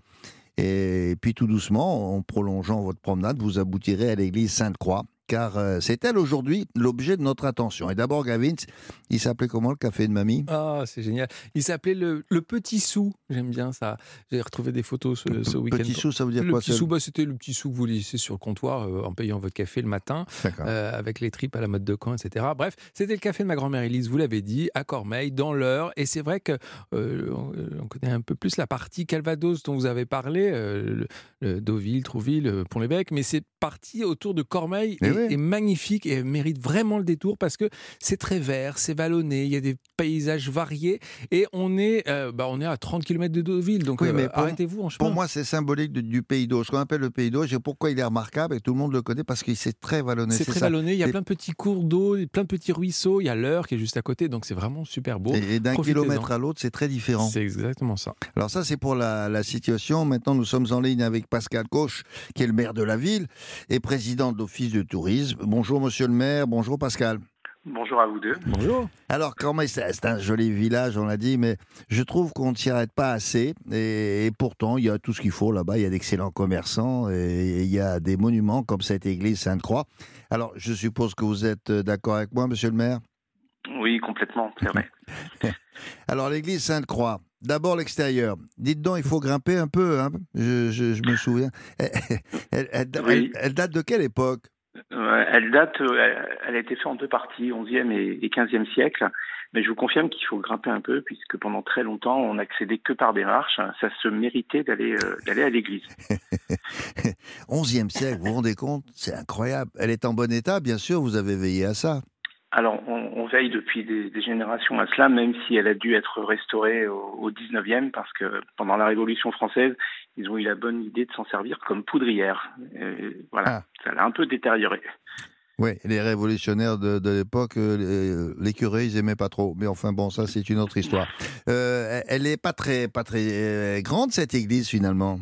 Et puis, tout doucement, en prolongeant votre promenade, vous aboutirez à l'église Sainte-Croix, car c'est elle aujourd'hui l'objet de notre attention. Et d'abord, Gavins, il s'appelait comment le café de mamie ? Ah, oh, c'est génial. Il s'appelait le, le Petit Sou. J'aime bien ça. J'ai retrouvé des photos ce, ce week-end. Petit Sou, ça veut dire le quoi ? Petit sou, bah, c'était le petit sou que vous laissez sur le comptoir euh, en payant votre café le matin, euh, avec les tripes à la mode de Caen, et cetera. Bref, c'était le café de ma grand-mère Élise, vous l'avez dit, à Cormeilles, dans l'Eure. Et c'est vrai qu'on euh, on connaît un peu plus la partie Calvados dont vous avez parlé, euh, le, le Deauville, Trouville, Pont-l'Évêque, mais c'est parti autour de Cormeilles. Et est magnifique et mérite vraiment le détour parce que c'est très vert, c'est vallonné, il y a des paysages variés et on est, euh, bah on est à trente kilomètres de Deauville, donc oui, euh, pour, arrêtez-vous en chemin. Pour moi, c'est symbolique de, du Pays d'Auge. Ce qu'on appelle le Pays d'Auge, et pourquoi il est remarquable et tout le monde le connaît, parce qu'il c'est très vallonné. C'est, c'est très ça. vallonné, il y a plein de petits cours d'eau, plein de petits ruisseaux, il y a l'Eure qui est juste à côté, donc c'est vraiment super beau. Et, et d'un Profitez-en. kilomètre à l'autre, c'est très différent. C'est exactement ça. Alors ça, c'est pour la, la situation. Maintenant, nous sommes en ligne avec Pascal Cauche, qui est le maire de la ville et président de l'Office de tourisme. Bonjour monsieur le maire, bonjour Pascal. Bonjour à vous deux. Bonjour. Alors Cormeilles, c'est un joli village, on l'a dit, mais je trouve qu'on ne s'y arrête pas assez et, et pourtant il y a tout ce qu'il faut là-bas, il y a d'excellents commerçants et il y a des monuments comme cette église Sainte-Croix. Alors je suppose que vous êtes d'accord avec moi monsieur le maire ? Oui, complètement, c'est vrai. Alors l'église Sainte-Croix, d'abord l'extérieur. Dites donc, il faut grimper un peu, hein. je, je, je me souviens. Elle, elle, elle, oui. elle, elle date de quelle époque ? Euh, elle date, elle, elle a été faite en deux parties, onzième et, et quinzième siècle, mais je vous confirme qu'il faut grimper un peu, puisque pendant très longtemps, on n'accédait que par des marches, ça se méritait d'aller, euh, d'aller à l'église. onzième siècle, vous vous rendez compte ? C'est incroyable. Elle est en bon état, bien sûr, vous avez veillé à ça. Alors, on, on veille depuis des, des générations à cela, même si elle a dû être restaurée au, au dix-neuvième, parce que pendant la Révolution française, ils ont eu la bonne idée de s'en servir comme poudrière. Et voilà, ah. ça l'a un peu détériorée. Oui, les révolutionnaires de, de l'époque, les, les curés, ils n'aimaient pas trop. Mais enfin, bon, ça, c'est une autre histoire. Euh, elle n'est pas très, pas très grande, cette église, finalement.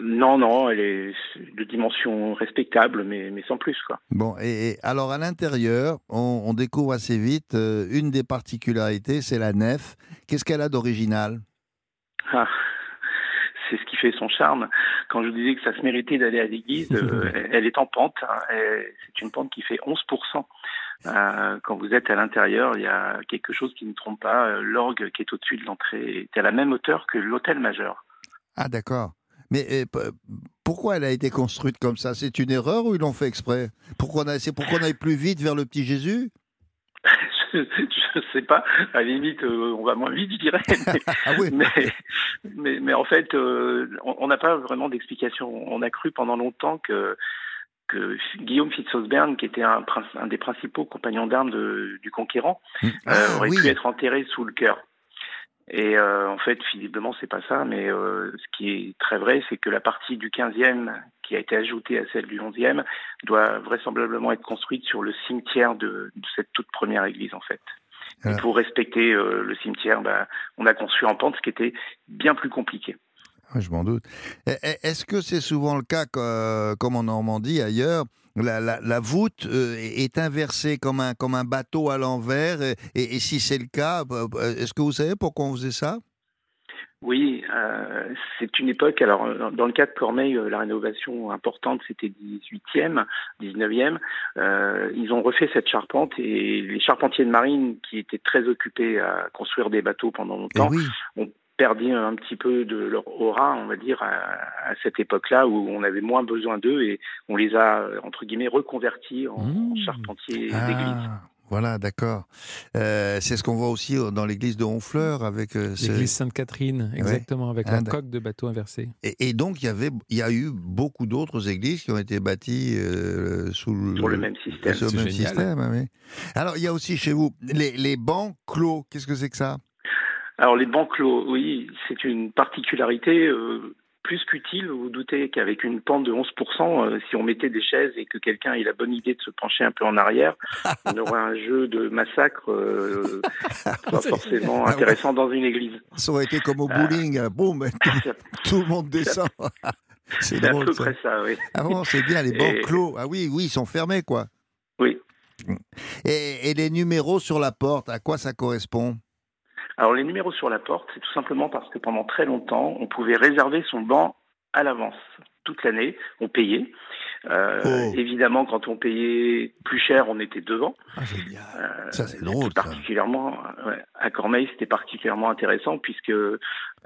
Non, non, elle est de dimension respectable, mais, mais sans plus, quoi. Bon, et, et alors à l'intérieur, on, on découvre assez vite euh, une des particularités, c'est la nef. Qu'est-ce qu'elle a d'original ? Ah, c'est ce qui fait son charme. Quand je vous disais que ça se méritait d'aller à l'église, euh, elle est en pente. Hein, c'est une pente qui fait onze pour cent. Euh, quand vous êtes à l'intérieur, il y a quelque chose qui ne trompe pas. L'orgue qui est au-dessus de l'entrée est à la même hauteur que l'autel majeur. Ah d'accord. Mais et, p- pourquoi elle a été construite comme ça ? C'est une erreur ou ils l'ont fait exprès ? Pourquoi on a, c'est pour qu'on aille plus vite vers le petit Jésus ? Je ne sais pas, à la limite, euh, on va moins vite, je dirais. Mais, ah oui. mais, mais, mais en fait, euh, on n'a pas vraiment d'explication. On a cru pendant longtemps que, que Guillaume Fitzosberne, qui était un, un des principaux compagnons d'armes de, du conquérant, euh, ah, aurait oui. pu être enterré sous le chœur. Et euh, en fait, visiblement, c'est pas ça, mais euh, ce qui est très vrai, c'est que la partie du quinzième, qui a été ajoutée à celle du onzième, doit vraisemblablement être construite sur le cimetière de, de cette toute première église, en fait. Alors. Et pour respecter euh, le cimetière, bah, on a construit en pente, ce qui était bien plus compliqué. Oui, je m'en doute. Est-ce que c'est souvent le cas, que, comme en Normandie, ailleurs, la, la, la voûte est inversée comme un, comme un bateau à l'envers et, et, et si c'est le cas, est-ce que vous savez pourquoi on faisait ça ? Oui, euh, c'est une époque, alors dans le cas de Cormeilles, la rénovation importante c'était dix-huitième, dix-neuvième, euh, ils ont refait cette charpente et les charpentiers de marine qui étaient très occupés à construire des bateaux pendant longtemps oui. ont perdu un petit peu de leur aura, on va dire, à, à cette époque-là où on avait moins besoin d'eux et on les a, entre guillemets, reconvertis en mmh. charpentiers ah, d'église. Voilà, d'accord. Euh, c'est ce qu'on voit aussi dans l'église de Honfleur avec... Euh, l'église ce... Sainte-Catherine, exactement, ouais. avec ah, la coque de bateau inversée. Et, et donc, il y avait, il y a eu beaucoup d'autres églises qui ont été bâties euh, sous le... Sur le même système. Sur le même génial. système, hein, oui. Alors, il y a aussi chez vous les, les bancs clos. Qu'est-ce que c'est que ça ? Alors les bancs clos, oui, c'est une particularité euh, plus qu'utile. Vous, vous doutez qu'avec une pente de onze pour cent, euh, si on mettait des chaises et que quelqu'un ait la bonne idée de se pencher un peu en arrière, on aurait un jeu de massacre euh, pas forcément intéressant ah ouais. dans une église. Ça aurait été comme au bowling, euh, boum, tout, tout le monde descend. C'est, c'est drôle, à peu ça. près ça, oui. Ah bon, c'est bien, les bancs et... clos. Ah oui, oui, ils sont fermés, quoi. Oui. Et, et les numéros sur la porte, à quoi ça correspond ? Alors les numéros sur la porte, c'est tout simplement parce que pendant très longtemps, on pouvait réserver son banc à l'avance. Toute l'année, on payait. Euh, oh. Évidemment, quand on payait plus cher, on était devant. Ah, génial. Euh, ça, c'est drôle. Particulièrement, ça. Ouais, à Cormeilles, c'était particulièrement intéressant puisque,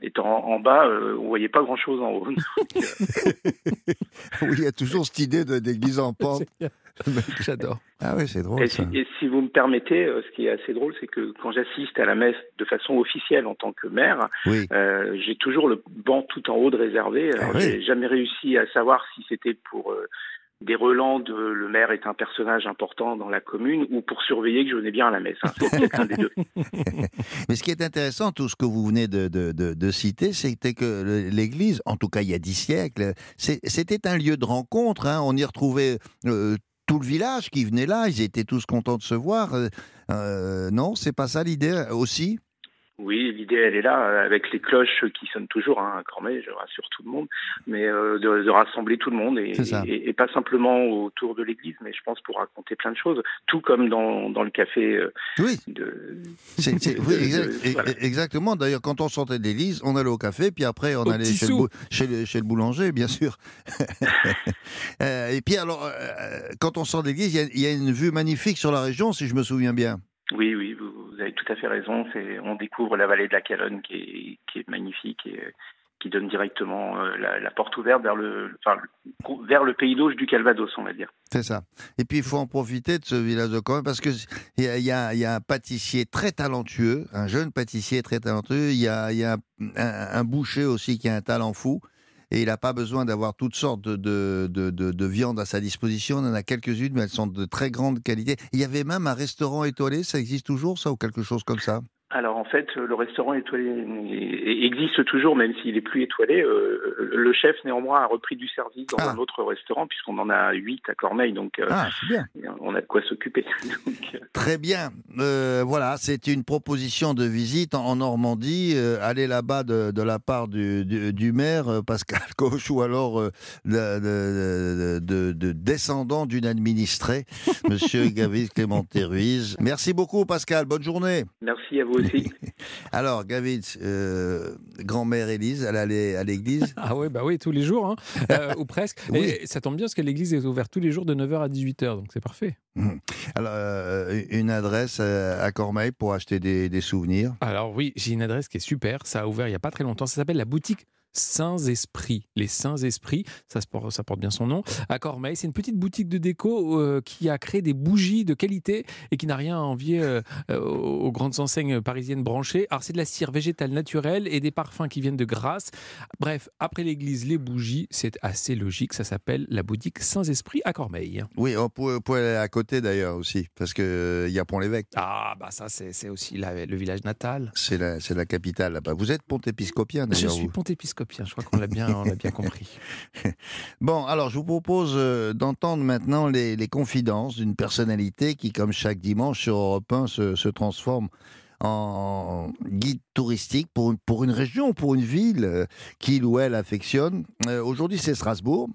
étant en bas, euh, on ne voyait pas grand-chose en haut. Oui, il y a toujours cette idée de, d'église en pente. J'adore. Ah oui, c'est drôle. Et si, ça. et si vous me permettez, ce qui est assez drôle, c'est que quand j'assiste à la messe de façon officielle en tant que maire, oui. euh, j'ai toujours le banc tout en haut de réservé. Alors, ah, j'ai oui. jamais réussi à savoir si c'était pour euh, des relents de le maire est un personnage important dans la commune ou pour surveiller que je venais bien à la messe. Hein. C'est peut-être un des deux. Mais ce qui est intéressant, tout ce que vous venez de, de, de, de citer, c'était que l'Église, en tout cas il y a dix siècles, c'est, c'était un lieu de rencontre. Hein. On y retrouvait euh, tout le village qui venait là, ils étaient tous contents de se voir. Euh, non, c'est pas ça l'idée aussi ? Oui, l'idée, elle est là, avec les cloches qui sonnent toujours, hein, à Cormeilles, je rassure tout le monde, mais euh, de, de rassembler tout le monde, et, et, et pas simplement autour de l'église, mais je pense pour raconter plein de choses, tout comme dans, dans le café. Euh, oui, de, c'est, c'est, de, oui exact, de, voilà. exactement. D'ailleurs, quand on sortait de l'église, on allait au café, puis après, on au allait chez le, bou- chez, le, chez le boulanger, bien sûr. Et puis, alors, quand on sort de l'église, il y, y a une vue magnifique sur la région, si je me souviens bien. Oui, oui, vous avez tout à fait raison. C'est, on découvre la vallée de la Calonne qui est, qui est magnifique et qui donne directement la, la porte ouverte vers le, enfin, vers le pays d'Auge du Calvados, on va dire. C'est ça. Et puis, il faut en profiter de ce village de Cormeilles parce qu'il y, y, y a un pâtissier très talentueux, un jeune pâtissier très talentueux. Il y a, y a un, un, un boucher aussi qui a un talent fou. Et il n'a pas besoin d'avoir toutes sortes de, de, de, de, de viandes à sa disposition. On en a quelques-unes, mais elles sont de très grande qualité. Et il y avait même un restaurant étoilé, ça existe toujours ça, ou quelque chose comme ça ? Alors en fait, le restaurant étoilé existe toujours, même s'il n'est plus étoilé. Euh, le chef, néanmoins, a repris du service dans ah. un autre restaurant, puisqu'on en a huit à Cormeilles, donc euh, ah, c'est bien. On a de quoi s'occuper. donc... Très bien. Euh, voilà, c'est une proposition de visite en, en Normandie. Euh, allez là-bas de, de la part du, du, du maire, euh, Pascal Coche, ou alors euh, de, de, de, de descendant d'une administrée, monsieur Gavis Clémenté Ruiz. Merci beaucoup, Pascal. Bonne journée. Merci à vous. Aussi. Alors, Gavitch, euh, grand-mère Élise, elle allait à l'église. Ah oui, bah oui, tous les jours, hein, euh, ou presque. Oui. Et ça tombe bien parce que l'église est ouverte tous les jours de neuf heures à dix-huit heures, donc c'est parfait. Alors, euh, une adresse à Cormeilles pour acheter des, des souvenirs. Alors oui, j'ai une adresse qui est super, ça a ouvert il n'y a pas très longtemps, ça s'appelle la boutique Saints-Esprits, les Saints-Esprits, ça, ça porte bien son nom, à Cormeilles. C'est une petite boutique de déco euh, qui a créé des bougies de qualité et qui n'a rien à envier euh, aux grandes enseignes parisiennes branchées. Alors c'est de la cire végétale naturelle et des parfums qui viennent de Grasse. Bref, après l'église, les bougies, c'est assez logique, ça s'appelle la boutique Saints-Esprits à Cormeilles. Oui, on peut, on peut aller à côté d'ailleurs aussi, parce qu'il euh, y a Pont-l'Évêque. Ah bah ça c'est, c'est aussi la, le village natal. C'est la, c'est la capitale là-bas. Vous êtes pontépiscopien d'ailleurs. Je suis pontépiscopien. Je crois qu'on l'a bien, on l'a bien compris. Bon, alors je vous propose euh, d'entendre maintenant les, les confidences d'une personnalité qui, comme chaque dimanche sur Europe un, se, se transforme en guide touristique pour, pour une région, pour une ville euh, qu'il ou elle affectionne. Euh, aujourd'hui, c'est Strasbourg,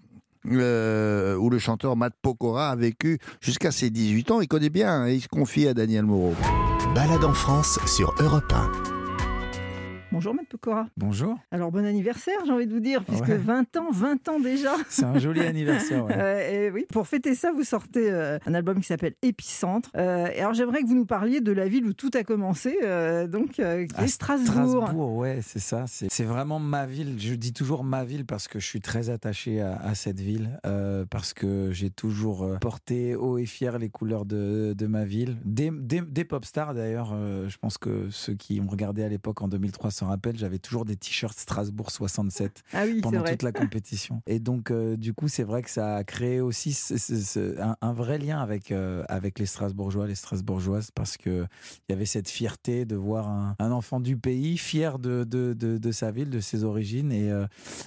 euh, où le chanteur Matt Pokora a vécu jusqu'à ses dix-huit ans. Il connaît bien et il se confie à Daniel Moreau. Balade en France sur Europe un. Bonjour Matt Pokora. Bonjour. Alors bon anniversaire, j'ai envie de vous dire, puisque ouais. vingt ans déjà. C'est un joli anniversaire. Ouais. euh, et oui, pour fêter ça, vous sortez euh, un album qui s'appelle Épicentre. Euh, et alors j'aimerais que vous nous parliez de la ville où tout a commencé, euh, donc euh, qui est Strasbourg. Strasbourg, ouais, c'est ça. C'est, c'est vraiment ma ville. Je dis toujours ma ville parce que je suis très attaché à, à cette ville, euh, parce que j'ai toujours euh, porté haut et fier les couleurs de, de ma ville. Des, des, des pop stars d'ailleurs. Euh, je pense que ceux qui me regardaient à l'époque en deux mille trois. Je me rappelle, j'avais toujours des t-shirts Strasbourg soixante-sept ah oui, pendant toute la compétition. Et donc, euh, du coup, c'est vrai que ça a créé aussi c- c- c- un, un vrai lien avec, euh, avec les Strasbourgeois, les Strasbourgeoises, parce qu'il y avait cette fierté de voir un, un enfant du pays fier de, de, de, de sa ville, de ses origines. Et, euh,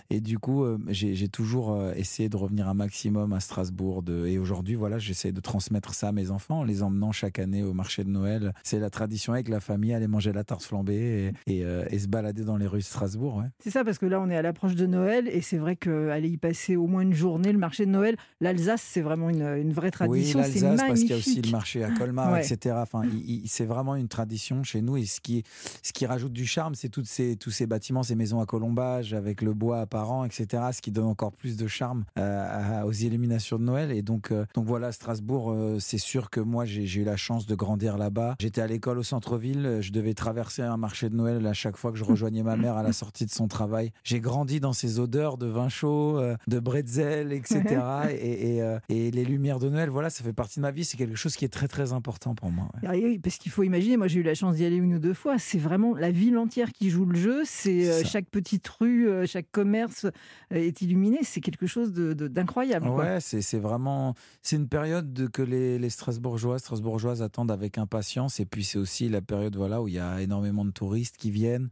et du coup, euh, j'ai, j'ai toujours euh, essayé de revenir un maximum à Strasbourg. De, et aujourd'hui, voilà, j'essaie de transmettre ça à mes enfants en les emmenant chaque année au marché de Noël. C'est la tradition avec la famille, aller manger la tarte flambée et, et, euh, et se balader dans les rues de Strasbourg. Ouais. C'est ça, parce que là, on est à l'approche de Noël, et c'est vrai qu'aller y passer au moins une journée, le marché de Noël, l'Alsace, c'est vraiment une, une vraie tradition. Oui, l'Alsace, c'est magnifique. Parce qu'il y a aussi le marché à Colmar, ouais. et cetera. Enfin, il, il, c'est vraiment une tradition chez nous, et ce qui, ce qui rajoute du charme, c'est toutes ces, tous ces bâtiments, ces maisons à colombage, avec le bois apparent, et cetera, ce qui donne encore plus de charme euh, aux illuminations de Noël. Et donc, euh, donc voilà, Strasbourg, euh, c'est sûr que moi, j'ai, j'ai eu la chance de grandir là-bas. J'étais à l'école au centre-ville, je devais traverser un marché de Noël à chaque fois que je rejoignais ma mère à la sortie de son travail. J'ai grandi dans ces odeurs de vin chaud, euh, de bretzel, et cetera. et, et, euh, et les lumières de Noël, voilà, ça fait partie de ma vie. C'est quelque chose qui est très, très important pour moi. Ouais. Parce qu'il faut imaginer, moi j'ai eu la chance d'y aller une ou deux fois. C'est vraiment la ville entière qui joue le jeu. C'est euh, chaque petite rue, euh, chaque commerce euh, est illuminé. C'est quelque chose de, de, d'incroyable. Ouais, quoi. C'est, c'est vraiment... C'est une période de, que les, les Strasbourgeois, Strasbourgeoises attendent avec impatience. Et puis c'est aussi la période voilà, où il y a énormément de touristes qui viennent.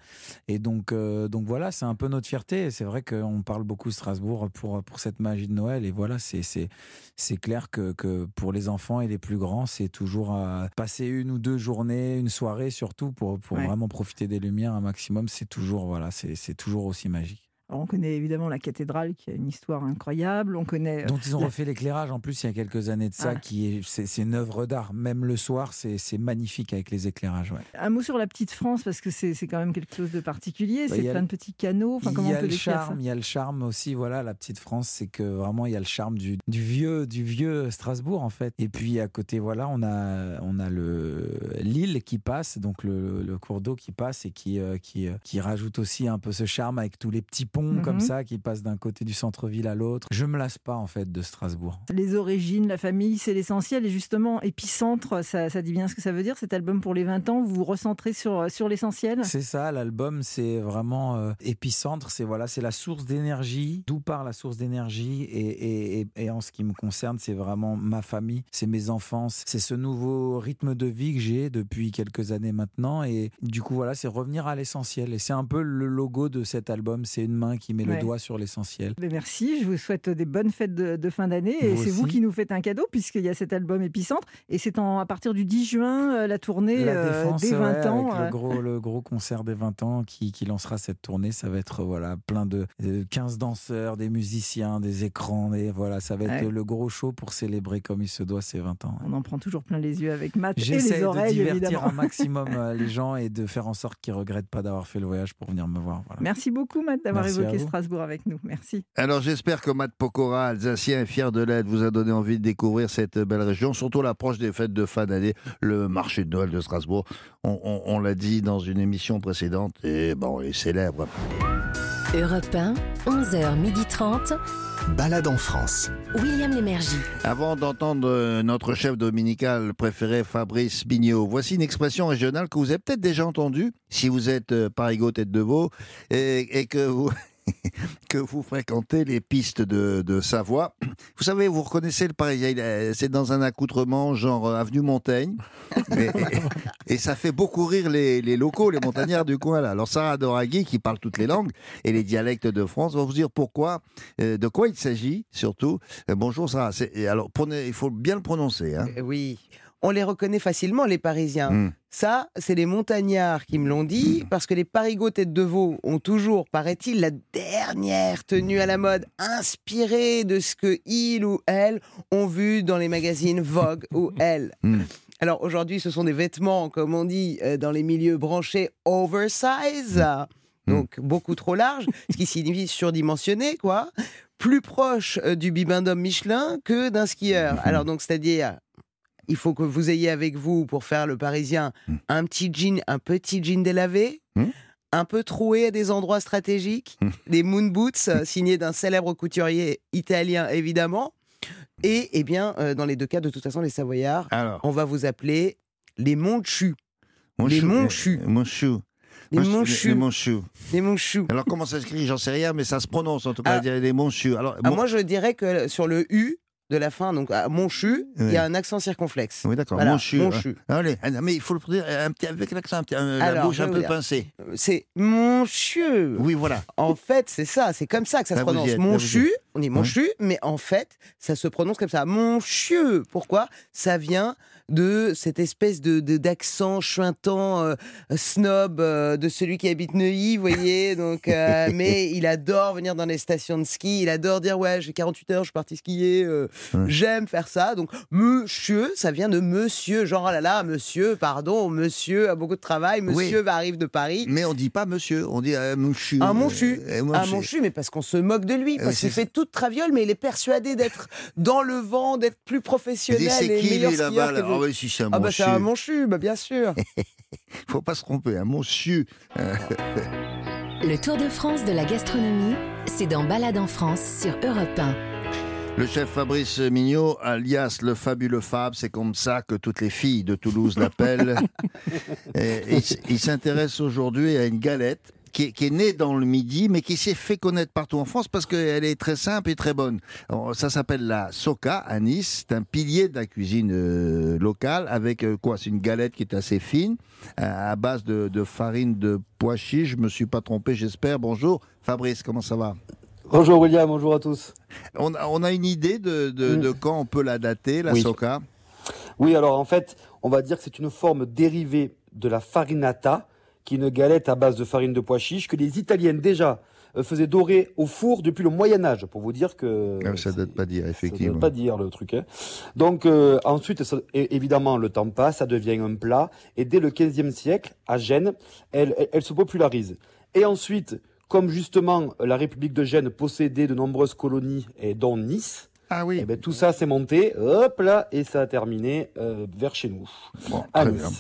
Et donc, euh, donc voilà, c'est un peu notre fierté. Et c'est vrai qu'on parle beaucoup Strasbourg pour, pour cette magie de Noël. Et voilà, c'est, c'est, c'est clair que, que pour les enfants et les plus grands, c'est toujours euh, passer une ou deux journées, une soirée surtout, pour, pour ouais. vraiment profiter des lumières un maximum. C'est toujours, voilà, c'est, c'est toujours aussi magique. Alors on connaît évidemment la cathédrale qui a une histoire incroyable. On connaît dont ils ont la... refait l'éclairage en plus il y a quelques années de ça, ah. qui est c'est, c'est une œuvre d'art. Même le soir, c'est, c'est magnifique avec les éclairages. Ouais. Un mot sur la petite France parce que c'est, c'est quand même quelque chose de particulier. Bah, c'est plein le... de petits canaux. Enfin, comment on peut décrire ça ? Il y a le charme aussi. Voilà, la petite France, c'est que vraiment il y a le charme du, du vieux du vieux Strasbourg en fait. Et puis à côté, voilà, on a on a le l'Île qui passe, donc le, le cours d'eau qui passe et qui euh, qui euh, qui rajoute aussi un peu ce charme avec tous les petits ponts. Mmh. Comme ça, qui passe d'un côté du centre-ville à l'autre. Je me lasse pas en fait de Strasbourg. Les origines, la famille, c'est l'essentiel. Et justement, Épicentre, ça, ça dit bien ce que ça veut dire. Cet album pour les vingt ans, vous vous recentrez sur, sur l'essentiel. C'est ça, l'album, c'est vraiment euh, Épicentre. C'est, voilà, c'est la source d'énergie, d'où part la source d'énergie. Et, et, et, et en ce qui me concerne, c'est vraiment ma famille, c'est mes enfants, c'est ce nouveau rythme de vie que j'ai depuis quelques années maintenant. Et du coup, voilà, c'est revenir à l'essentiel. Et c'est un peu le logo de cet album. C'est une main qui met ouais. le doigt sur l'essentiel. Mais merci, je vous souhaite des bonnes fêtes de, de fin d'année. Vous et c'est aussi. Vous qui nous faites un cadeau, puisqu'il y a cet album Épicentre. Et c'est en, à partir du dix juin, euh, la tournée la Défense, euh, des vingt ouais, ans. Avec euh... le, gros, le gros concert des vingt ans qui, qui lancera cette tournée. Ça va être voilà, plein de, de quinze danseurs, des musiciens, des écrans. Des, voilà, ça va être ouais. le gros show pour célébrer comme il se doit ses vingt ans. On en prend toujours plein les yeux avec Matt J'essaie et les oreilles, évidemment. J'essaie de divertir un maximum les gens et de faire en sorte qu'ils ne regrettent pas d'avoir fait le voyage pour venir me voir. Voilà. Merci beaucoup, Matt, d'avoir Merci évoqué Strasbourg avec nous. Merci. Alors, j'espère que Matt Pokora, alsacien et fier de l'être, vous a donné envie de découvrir cette belle région, surtout à l'approche des fêtes de fin d'année, le marché de Noël de Strasbourg. On, on, on l'a dit dans une émission précédente, et bon, il est célèbre. Europe un, onze heures trente. Balade en France. William Lémergie. Avant d'entendre notre chef dominical préféré Fabrice Mignot, voici une expression régionale que vous avez peut-être déjà entendue, si vous êtes Parigot tête de veau et, et que vous... que vous fréquentez les pistes de, de Savoie. Vous savez, vous reconnaissez le Parisien, c'est dans un accoutrement genre avenue Montaigne. Et, et, et ça fait beaucoup rire les, les locaux, les montagnards du coin là. Alors Sarah Doraghi, qui parle toutes les langues et les dialectes de France, va vous dire pourquoi, euh, de quoi il s'agit surtout. Euh, bonjour Sarah. C'est, alors prenez, il faut bien le prononcer. Hein. Oui. On les reconnaît facilement, les Parisiens. Mmh. Ça, c'est les montagnards qui me l'ont dit, mmh. parce que les Parigots tête de veau ont toujours, paraît-il, la dernière tenue à la mode, inspirée de ce que ils ou elles ont vu dans les magazines Vogue ou Elle. Mmh. Alors aujourd'hui, ce sont des vêtements, comme on dit, dans les milieux branchés oversize, mmh. donc beaucoup trop large, ce qui signifie surdimensionné, quoi. Plus proche du bibendum Michelin que d'un skieur. Alors donc, c'est-à-dire... Il faut que vous ayez avec vous, pour faire le Parisien, mmh. un petit jean, un petit jean délavé, mmh. un peu troué à des endroits stratégiques, mmh. des moon boots signés d'un célèbre couturier italien, évidemment. Et eh bien, euh, dans les deux cas, de toute façon, les Savoyards, alors, on va vous appeler les Monchus. Les Monchus. Monchus. Les Monchus. Les Monchus. Les Monchus. Alors comment ça s'écrit, j'en sais rien, mais ça se prononce en tout cas. Ah, les Monchus. Alors, ah, mon... Moi, je dirais que sur le U de la fin, donc à Monchu, il oui. y a un accent circonflexe. Oui, d'accord, voilà, Monchu. Monchu. Hein. Allez, mais il faut le dire un petit, avec l'accent, un petit, un, alors, la bouche un peu dire, pincée. C'est Monchu. Oui, voilà. En fait, c'est ça, c'est comme ça que ça là se prononce. Êtes, Monchu, on dit Monchu, oui. mais en fait, ça se prononce comme ça. Monchu. Pourquoi ? Ça vient de cette espèce de, de, d'accent chuintant, euh, snob, euh, de celui qui habite Neuilly, vous voyez, donc, euh, mais il adore venir dans les stations de ski, il adore dire « Ouais, j'ai quarante-huit heures, je suis parti skier, euh, ouais. j'aime faire ça ». Donc, monsieur, ça vient de monsieur, genre « Ah là là, monsieur, pardon, monsieur a beaucoup de travail, monsieur oui. arrive de Paris ». Mais on ne dit pas monsieur, on dit euh, « monchu ». Un monchu, euh, un monchu, mais parce qu'on se moque de lui, parce euh, qu'il fait toute traviole, mais il est persuadé d'être dans le vent, d'être plus professionnel. Et c'est qui, lui, là-bas là. Ah oui, si c'est un ah bah c'est un Monchu, bah bien sûr. Faut pas se tromper, un Monchu. Le Tour de France de la gastronomie, c'est dans Balade en France sur Europe un. Le chef Fabrice Mignot, alias le fabuleux Fab, c'est comme ça que toutes les filles de Toulouse l'appellent. Et, et, il s'intéresse aujourd'hui à une galette Qui est, qui est née dans le Midi, mais qui s'est fait connaître partout en France parce qu'elle est très simple et très bonne. Alors, ça s'appelle la Soca à Nice. C'est un pilier de la cuisine euh, locale avec euh, quoi ? C'est une galette qui est assez fine, euh, à base de, de farine de pois chiche. Je me suis pas trompé, j'espère. Bonjour Fabrice, comment ça va ? Bonjour William, bonjour à tous. On a, on a une idée de, de, mmh. de quand on peut la dater, la oui. Soca ? Oui, alors en fait, on va dire que c'est une forme dérivée de la farinata, qui est une galette à base de farine de pois chiche que les Italiennes déjà faisaient dorer au four depuis le Moyen-Âge, pour vous dire que... Ah, ça ne doit pas dire, effectivement. Ça ne doit pas dire, le truc. Hein. Donc, euh, ensuite, ça, évidemment, le temps passe, ça devient un plat, et dès le quinzième siècle, à Gênes, elle, elle, elle se popularise. Et ensuite, comme justement la République de Gênes possédait de nombreuses colonies, et dont Nice... Ah oui. Et ben, tout ça s'est monté, hop là, et ça a terminé euh, vers chez nous. Bon, à très Nice. Bien.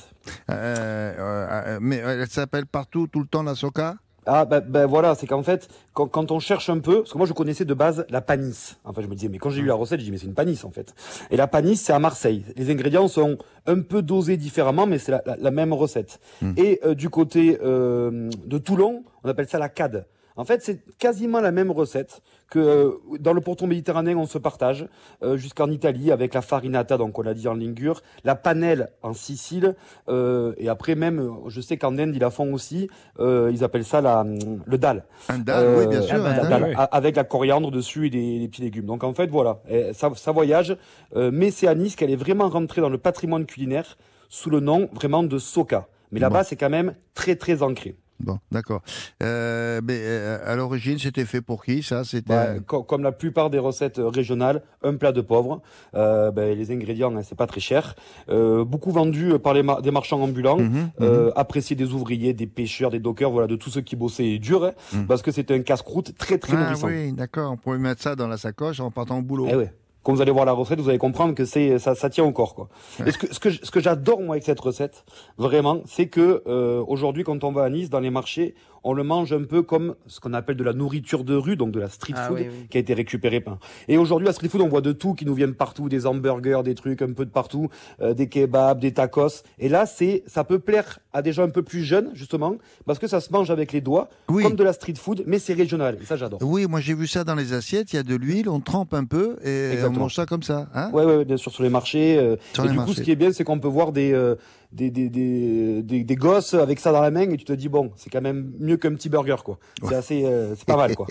Euh, euh, mais elle s'appelle partout, tout le temps, la Soca ? Ah ben, ben voilà, c'est qu'en fait, quand, quand on cherche un peu, parce que moi je connaissais de base la panisse. Enfin je me disais, mais quand j'ai eu la recette, j'ai dit mais c'est une panisse en fait. Et la panisse c'est à Marseille. Les ingrédients sont un peu dosés différemment, mais c'est la, la, la même recette. Mmh. Et euh, du côté euh, de Toulon, on appelle ça la cade. En fait, c'est quasiment la même recette que euh, dans le pourtour méditerranéen, on se partage, euh, jusqu'en Italie, avec la farinata, donc on l'a dit en Ligure, la panelle en Sicile, euh, et après même, je sais qu'en Inde, ils la font aussi, euh, ils appellent ça la, le dal. Un dal, euh, oui, bien sûr. Un dal, oui. Avec la coriandre dessus et des, des petits légumes. Donc en fait, voilà, et ça, ça voyage, euh, mais c'est à Nice qu'elle est vraiment rentrée dans le patrimoine culinaire sous le nom vraiment de Soca. Mais là-bas, bon. C'est quand même très, très ancré. Bon, d'accord. Euh, mais euh, à l'origine, c'était fait pour qui, ça? C'était bah, co- comme la plupart des recettes régionales, un plat de pauvre. Euh, bah, les ingrédients, hein, c'est pas très cher. Euh, beaucoup vendu par les mar- des marchands ambulants, mmh, euh, mmh. apprécié des ouvriers, des pêcheurs, des dockers, voilà, de tous ceux qui bossaient dur, hein, mmh. parce que c'était un casse-croûte très, très ah, nourrissant. Ah oui, d'accord. On pouvait mettre ça dans la sacoche en partant au boulot. Eh oui. Quand vous allez voir la recette, vous allez comprendre que c'est ça, ça tient au corps, quoi. Ouais. Et ce que ce que ce que j'adore moi avec cette recette, vraiment, c'est que euh, aujourd'hui, quand on va à Nice dans les marchés, on le mange un peu comme ce qu'on appelle de la nourriture de rue, donc de la street ah, food, oui, oui. qui a été récupérée par. Et aujourd'hui, la street food, on voit de tout qui nous viennent partout, des hamburgers, des trucs un peu de partout, euh, des kebabs, des tacos. Et là, c'est ça peut plaire à des gens un peu plus jeunes, justement, parce que ça se mange avec les doigts, oui. comme de la street food, mais c'est régional. Et ça, j'adore. Oui, moi j'ai vu ça dans les assiettes. Il y a de l'huile, on trempe un peu et Exactement. on mange ça comme ça. Hein ouais, ouais, bien sûr sur les marchés. Euh, sur et les du marchés. coup, ce qui est bien, c'est qu'on peut voir des. Euh, Des, des, des, des, des gosses avec ça dans la main et tu te dis bon, c'est quand même mieux qu'un petit burger, quoi. Ouais. C'est assez, euh, c'est pas mal, quoi.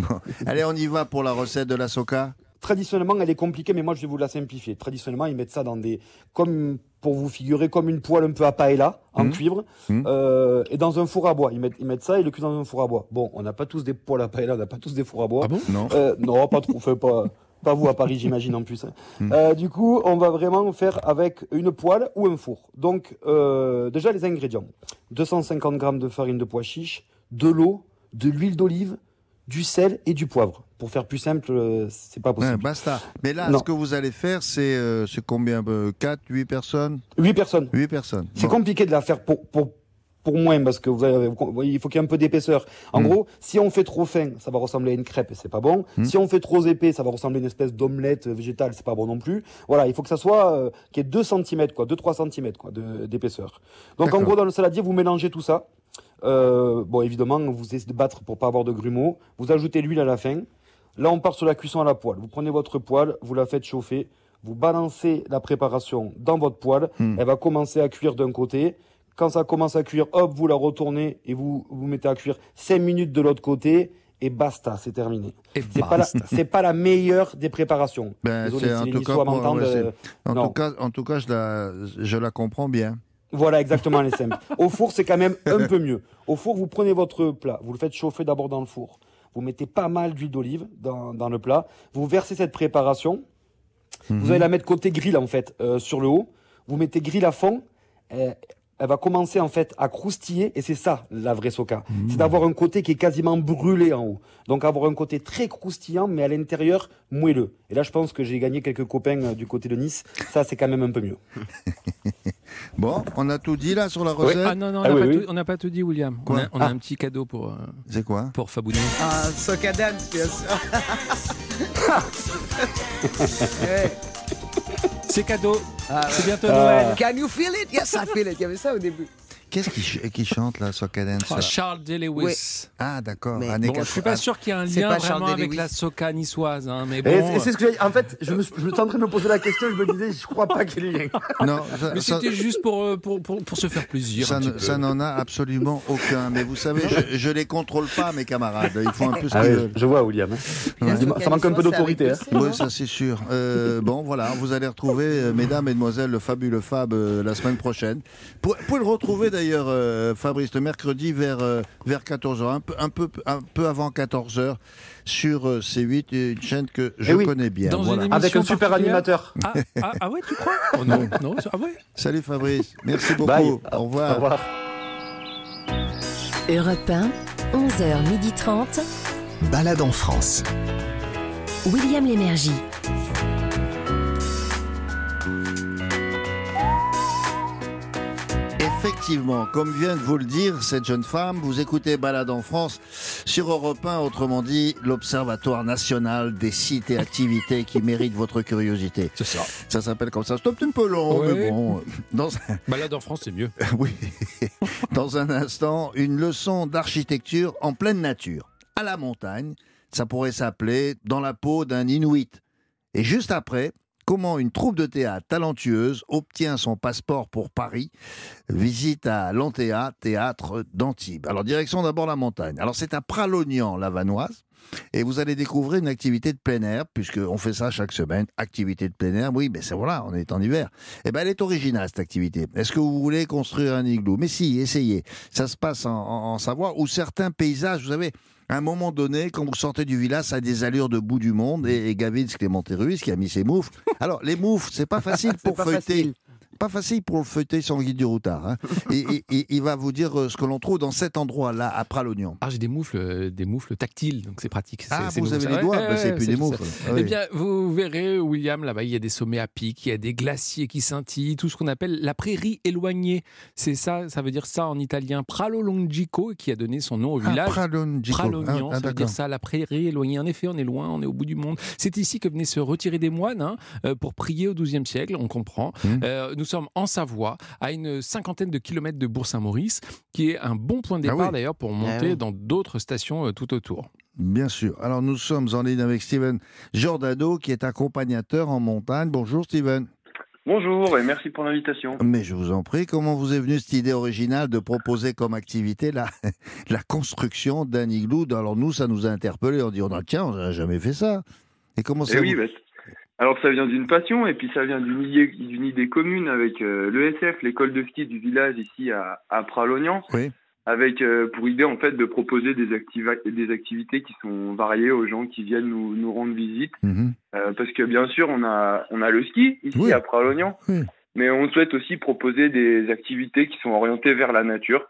Bon. Allez, on y va pour la recette de la Soca. Traditionnellement, elle est compliquée, mais moi, je vais vous la simplifier. Traditionnellement, ils mettent ça dans des, comme, pour vous figurer, comme une poêle un peu à paella, en mmh. cuivre, mmh. Euh, et dans un four à bois. Ils mettent, ils mettent ça et le cuisent dans un four à bois. Bon, on n'a pas tous des poêles à paella, on n'a pas tous des fours à bois. Ah bon? Non. Euh, non, pas trop, fait pas. Pas vous à Paris, j'imagine, en plus. Euh, du coup, on va vraiment faire avec une poêle ou un four. Donc, euh, déjà, les ingrédients. deux cent cinquante grammes de farine de pois chiche, de l'eau, de l'huile d'olive, du sel et du poivre. Pour faire plus simple, euh, c'est pas possible. Ouais, basta. Mais là, non. ce que vous allez faire, c'est, euh, c'est combien euh, quatre, huit personnes huit personnes huit personnes C'est bon. compliqué de la faire pour... pour Pour moins, parce que vous avez, il faut qu'il y ait un peu d'épaisseur. En mmh. gros, si on fait trop fin, ça va ressembler à une crêpe et c'est pas bon. Mmh. Si on fait trop épais, ça va ressembler à une espèce d'omelette végétale, c'est pas bon non plus. Voilà, il faut que ça soit, euh, qu'il y ait deux centimètres, quoi, deux à trois centimètres, quoi, de, d'épaisseur. Donc, D'accord. en gros, dans le saladier, vous mélangez tout ça. Euh, bon, évidemment, vous essayez de battre pour pas avoir de grumeaux. Vous ajoutez l'huile à la fin. Là, on part sur la cuisson à la poêle. Vous prenez votre poêle, vous la faites chauffer. Vous balancez la préparation dans votre poêle. Mmh. Elle va commencer à cuire d'un côté. Quand ça commence à cuire, hop, vous la retournez et vous vous mettez à cuire cinq minutes de l'autre côté et basta, c'est terminé. Et c'est basta. Pas la, c'est pas la meilleure des préparations. Ben, Désolé, c'est, en, tout cas, pour, ouais, c'est, en tout cas, en tout cas, je la je la comprends bien. Voilà, exactement, elle est simple. Au four, c'est quand même un peu mieux. Au four, vous prenez votre plat, vous le faites chauffer d'abord dans le four. Vous mettez pas mal d'huile d'olive dans dans le plat. Vous versez cette préparation. Mm-hmm. Vous allez la mettre côté grill en fait, euh, sur le haut. Vous mettez grill à fond. Euh, Elle va commencer en fait à croustiller et c'est ça la vraie soca. Mmh. C'est d'avoir un côté qui est quasiment brûlé en haut. Donc avoir un côté très croustillant mais à l'intérieur moelleux. Et là je pense que j'ai gagné quelques copains du côté de Nice. Ça c'est quand même un peu mieux. Bon, on a tout dit là sur la recette. Oui. Ah non, non, on n'a ah, oui, oui. pas, pas tout dit, William. Quoi on a, on ah. a un petit cadeau pour. Euh, c'est quoi Pour Fabounet. Ah, soca dance, bien sûr. ouais. C'est cadeau. Ah, c'est bientôt Noël. Euh... Can you feel it? Yes, I feel it. Il y avait ça au début. Qu'est-ce qui, ch- qui chante là, Soca Dance? Oh, Charles Day-Lewis. Oui. Ah d'accord. Bon, quatre-vingts Je suis pas sûr qu'il y ait un lien vraiment avec la soca niçoise, hein, mais bon. Et c'est ce que j'ai... En fait, je me, je me tentais de me poser la question, je me disais, je crois pas qu'il y ait un lien. Mais ça, c'était ça... juste pour, pour pour pour se faire plaisir. Ça, n- ça n'en a absolument aucun. Mais vous savez, je, je les contrôle pas, mes camarades. Ils font un peu ce ah, que oui, je vois, William. Ouais. Ça manque un peu d'autorité. Hein. Oui, ça c'est sûr. Euh, bon, voilà, vous allez retrouver, mesdames, mesdemoiselles, le fabuleux Fab euh, la semaine prochaine. Vous pouvez le retrouver d'ailleurs. D'ailleurs, euh, Fabrice, le mercredi vers, euh, vers quatorze heures, un peu, un, peu, un peu avant quatorze heures, sur euh, C huit, une chaîne que je eh oui. connais bien. Dans voilà. une Avec un super animateur. Ah, ah, ah ouais, tu crois oh, non. Non, ah ouais. Salut Fabrice, merci beaucoup. Bye. Au revoir. Au revoir. Europe un, onze heures trente. Balade en France. William Lémergie. Effectivement, comme vient de vous le dire cette jeune femme, vous écoutez Balade en France sur Europe un, autrement dit, l'Observatoire National des Sites et Activités qui méritent votre curiosité. C'est ça. Ça s'appelle comme ça. C'est un peu long, oui. Mais bon. Dans... Balade en France, c'est mieux. Oui. Dans un instant, une leçon d'architecture en pleine nature. À la montagne, ça pourrait s'appeler « Dans la peau d'un Inuit ». Et juste après, comment une troupe de théâtre talentueuse obtient son passeport pour Paris. Visite à l'Antea, théâtre d'Antibes. Alors, direction d'abord la montagne. Alors, c'est à Pralognan, la Vanoise. Et vous allez découvrir une activité de plein air, puisqu'on fait ça chaque semaine. Activité de plein air, oui, mais c'est voilà, on est en hiver. Eh ben, elle est originale, cette activité. Est-ce que vous voulez construire un igloo ? Mais si, essayez. Ça se passe en, en, en Savoie, où certains paysages, vous savez... À un moment donné, quand vous sortez du village, ça a des allures de bout du monde. Et, et Gavin Clémenté-Ruiz qui a mis ses moufles. Alors, les moufles, c'est pas facile pour pas feuilleter. Facile. Pas facile pour le feuilleter sans guide du routard. Hein. et, et, et il va vous dire ce que l'on trouve dans cet endroit-là, à Pralognan. Ah, j'ai des moufles, euh, des moufles tactiles, donc c'est pratique. C'est, ah, c'est vous nouveau, avez ça. Les doigts, ouais, bah, c'est ouais, plus c'est des moufles. Oui. Eh bien, vous verrez, William, là-bas, il y a des sommets à pic, il y a des glaciers qui scintillent, tout ce qu'on appelle la prairie éloignée. C'est ça, ça veut dire ça en italien. Pralongico, qui a donné son nom au village. Ah, Pralongico. Pralognan, ah, ça veut dire ça, la prairie éloignée. En effet, on est loin, on est au bout du monde. C'est ici que venaient se retirer des moines hein, pour prier au douzième siècle, on comprend. Mmh. Euh, Nous sommes en Savoie, à une cinquantaine de kilomètres de Bourg-Saint-Maurice, qui est un bon point de départ ah oui. d'ailleurs pour monter ah oui. dans d'autres stations tout autour. Bien sûr. Alors nous sommes en ligne avec Steven Giordano, qui est accompagnateur en montagne. Bonjour Steven. Bonjour et merci pour l'invitation. Mais je vous en prie, comment vous est venue cette idée originale de proposer comme activité la, la construction d'un igloo ? Alors nous, ça nous a interpellés, on dit oh, « tiens, on n'a jamais fait ça ». Et comment ça et vous... oui, bah... Alors ça vient d'une passion et puis ça vient d'une idée, d'une idée commune avec euh, l'E S F, l'école de ski du village ici à, à Pralognan, oui. avec euh, pour idée en fait de proposer des, activa- des activités qui sont variées aux gens qui viennent nous, nous rendre visite, mm-hmm. euh, parce que bien sûr on a on a le ski ici oui. à Pralognan, oui. mais on souhaite aussi proposer des activités qui sont orientées vers la nature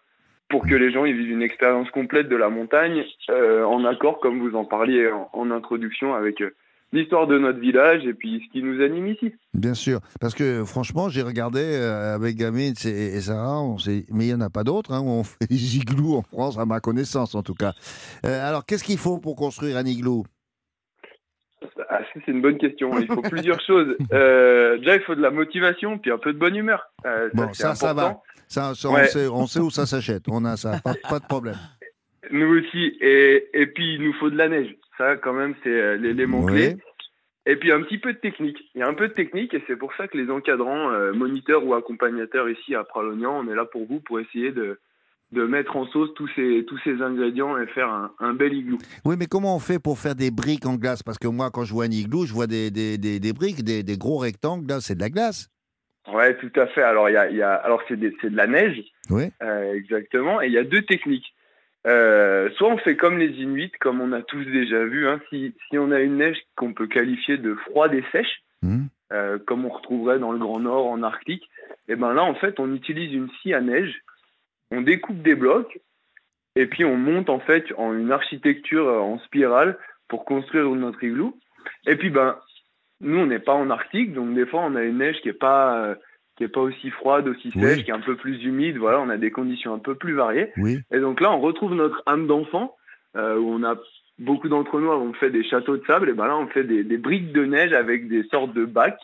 pour que les gens ils vivent une expérience complète de la montagne euh, en accord comme vous en parliez en, en introduction avec euh, l'histoire de notre village et puis ce qui nous anime ici. Bien sûr, parce que franchement, j'ai regardé avec Gavin et Sarah, on s'est... mais il n'y en a pas d'autres, hein, où on fait des igloos en France, à ma connaissance en tout cas. Euh, alors, qu'est-ce qu'il faut pour construire un igloo ? Ah, c'est une bonne question, il faut plusieurs choses. Euh, déjà, il faut de la motivation, puis un peu de bonne humeur. Euh, ça, bon, ça, ça va, ça, ça, ouais. on, sait, on sait où ça s'achète, on a ça, pas, pas de problème. Nous aussi, et, et puis il nous faut de la neige. Ça, quand même, c'est l'élément oui. clé. Et puis, un petit peu de technique. Il y a un peu de technique et c'est pour ça que les encadrants, euh, moniteurs ou accompagnateurs ici à Pralognan, on est là pour vous, pour essayer de, de mettre en sauce tous ces, tous ces ingrédients et faire un, un bel igloo. Oui, mais comment on fait pour faire des briques en glace ? Parce que moi, quand je vois un igloo, je vois des, des, des, des briques, des, des gros rectangles. Là, c'est de la glace. Oui, tout à fait. Alors, y a, y a... Alors c'est, des, c'est de la neige. Oui. Euh, exactement. Et il y a deux techniques. Euh, soit on fait comme les Inuits, comme on a tous déjà vu, hein, si, si on a une neige qu'on peut qualifier de froide et sèche, mmh. euh, comme on retrouverait dans le Grand Nord, en Arctique, et ben là en fait on utilise une scie à neige, on découpe des blocs et puis on monte en fait en une architecture en spirale pour construire notre igloo. Et puis ben nous on n'est pas en Arctique, donc des fois on a une neige qui est pas euh, qui n'est pas aussi froide, aussi sèche, oui. qui est un peu plus humide. Voilà, on a des conditions un peu plus variées. Oui. Et donc là, on retrouve notre âme d'enfant, euh, où on a beaucoup d'entre nous, on fait des châteaux de sable, et ben là, on fait des, des briques de neige avec des sortes de bacs.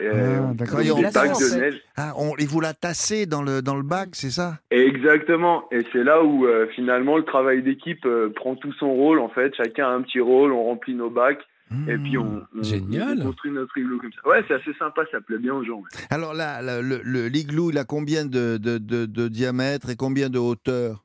Euh, ah, d'accord. Et on, des bacs de neige. Ah, on, et vous la tassez dans le, dans le bac, c'est ça ? Exactement. Et c'est là où, euh, finalement, le travail d'équipe euh, prend tout son rôle, en fait. Chacun a un petit rôle, on remplit nos bacs. Mmh, et puis on, on, on construit notre igloo comme ça. Ouais, c'est assez sympa, ça plaît bien aux gens. Ouais. Alors là, là le, le, l'igloo, il a combien de, de, de, de diamètre et combien de hauteur ?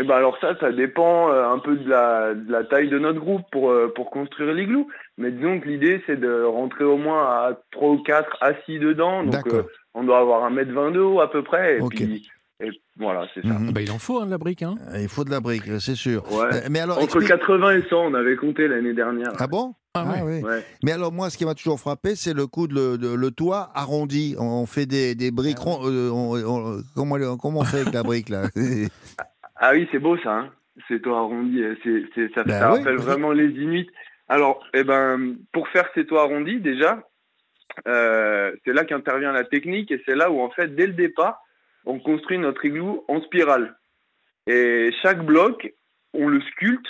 Eh ben alors ça, ça dépend euh, un peu de la, de la taille de notre groupe pour, euh, pour construire l'igloo. Mais disons que l'idée, c'est de rentrer au moins à trois ou quatre assis dedans. Donc euh, on doit avoir un mètre vingt de haut à peu près. Et okay. puis... Et voilà, c'est ça. Mmh. Bah, il en faut hein, de la brique. Hein. Il faut de la brique, c'est sûr. Ouais. Mais alors, entre explique... quatre-vingts et cent, on avait compté l'année dernière. Ah bon ? Ah, ah oui. Ouais. Mais alors, moi, ce qui m'a toujours frappé, c'est le coup de le, de, le toit arrondi. On fait des, des briques. Ah. Rondes, euh, on, on, comment, comment on fait avec la brique, là ? Ah oui, c'est beau ça. Hein, ces toits arrondis. C'est, c'est, ça, ben ça oui, rappelle oui. vraiment les Inuits. Alors, eh ben, pour faire ces toits arrondis, déjà, euh, c'est là qu'intervient la technique et c'est là où, en fait, dès le départ, on construit notre igloo en spirale. Et chaque bloc, on le sculpte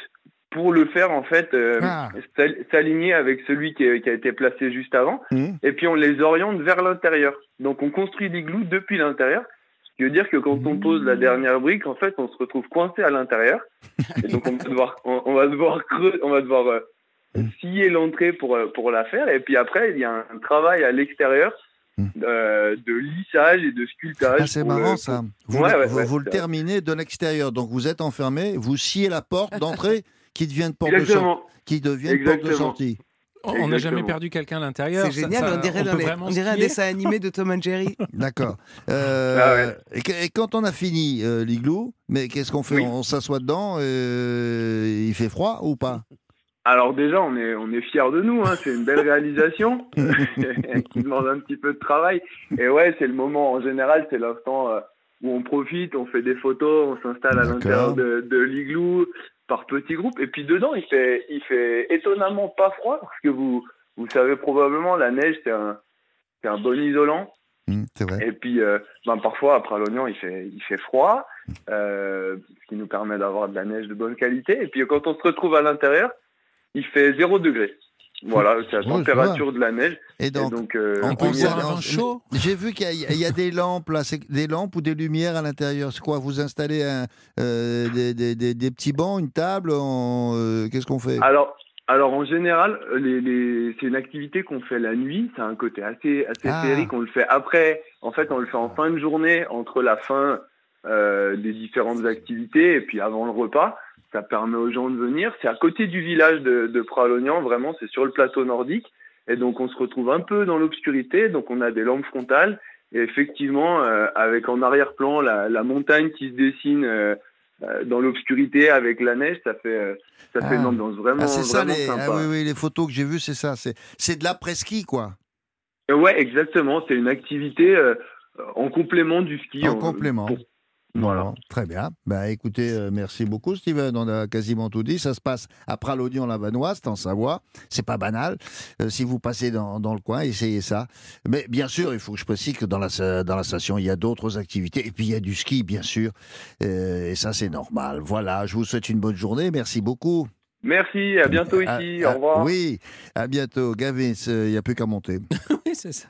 pour le faire en fait euh, ah. s'aligner avec celui qui a, qui a été placé juste avant, mmh. et puis on les oriente vers l'intérieur. Donc on construit l'igloo depuis l'intérieur, ce qui veut dire que quand mmh. on pose la dernière brique, en fait, on se retrouve coincé à l'intérieur. Et donc on va devoir, on, on va devoir creuser, on va devoir euh, scier l'entrée pour pour la faire. Et puis après, il y a un, un travail à l'extérieur. Hum. Euh, de lissage et de sculptage. Ah, c'est marrant le... ça. Vous, ouais, le, ouais, vous, ouais, vous le terminez de l'extérieur, donc vous êtes enfermé, vous sciez la porte d'entrée qui devient porte Exactement. de sortie. Qui devient Exactement. porte de sortie. Exactement. On n'a jamais perdu quelqu'un à l'intérieur. C'est génial, ça, ça, on dirait, on les, on dirait un dessin animé de Tom and Jerry. D'accord. Euh, ah ouais. et, et quand on a fini euh, l'igloo, mais qu'est-ce qu'on fait? oui. On s'assoit dedans, euh, il fait froid ou pas? Alors déjà, on est, on est fiers de nous, hein. C'est une belle réalisation qui demande un petit peu de travail. Et ouais, c'est le moment, en général, c'est l'instant euh, où on profite, on fait des photos, on s'installe à D'accord. l'intérieur de, de l'igloo par petits groupes. Et puis dedans, il fait, il fait étonnamment pas froid, parce que vous, vous savez probablement, la neige, c'est un, c'est un bon isolant. Mmh, c'est vrai. Et puis, euh, ben, parfois, après l'oignon, il fait, il fait froid, euh, ce qui nous permet d'avoir de la neige de bonne qualité. Et puis quand on se retrouve à l'intérieur, il fait zéro degré. Voilà, c'est la oh, température de la neige. Et donc, et donc euh, on pense à un chaud. J'ai vu qu'il y a, y a des lampes là, c'est des lampes ou des lumières à l'intérieur. C'est quoi? Vous installez un, euh, des, des, des, des petits bancs, une table. En, euh, qu'est-ce qu'on fait? Alors, alors en général, les, les, c'est une activité qu'on fait la nuit. Ça a un côté assez, assez ah. féerique. On le fait après. En fait, on le fait en fin de journée, entre la fin euh, des différentes activités et puis avant le repas. Ça permet aux gens de venir. C'est à côté du village de, de Pralognan, vraiment, c'est sur le plateau nordique. Et donc, on se retrouve un peu dans l'obscurité. Donc, on a des lampes frontales. Et effectivement, euh, avec en arrière-plan la, la montagne qui se dessine euh, euh, dans l'obscurité avec la neige, ça fait, euh, ça ah. fait une ambiance vraiment, ah, c'est ça, vraiment les... sympa. Ah, oui, oui, les photos que j'ai vues, c'est ça. C'est, c'est de l'après-ski, quoi. Et ouais, exactement. C'est une activité euh, en complément du ski. En, en complément. Pour... Voilà. Bon, très bien. Bah, écoutez, euh, merci beaucoup, Steven. On a quasiment tout dit. Ça se passe à Pralognan-la-Vanoise, en Savoie. C'est pas banal. Euh, si vous passez dans, dans le coin, essayez ça. Mais bien sûr, il faut que je précise que dans la, dans la station, il y a d'autres activités. Et puis, il y a du ski, bien sûr. Euh, et ça, c'est normal. Voilà. Je vous souhaite une bonne journée. Merci beaucoup. Merci. À bientôt ici. À, à, au revoir. Oui. À bientôt. Gavin, il n'y a plus qu'à monter. C'est ça.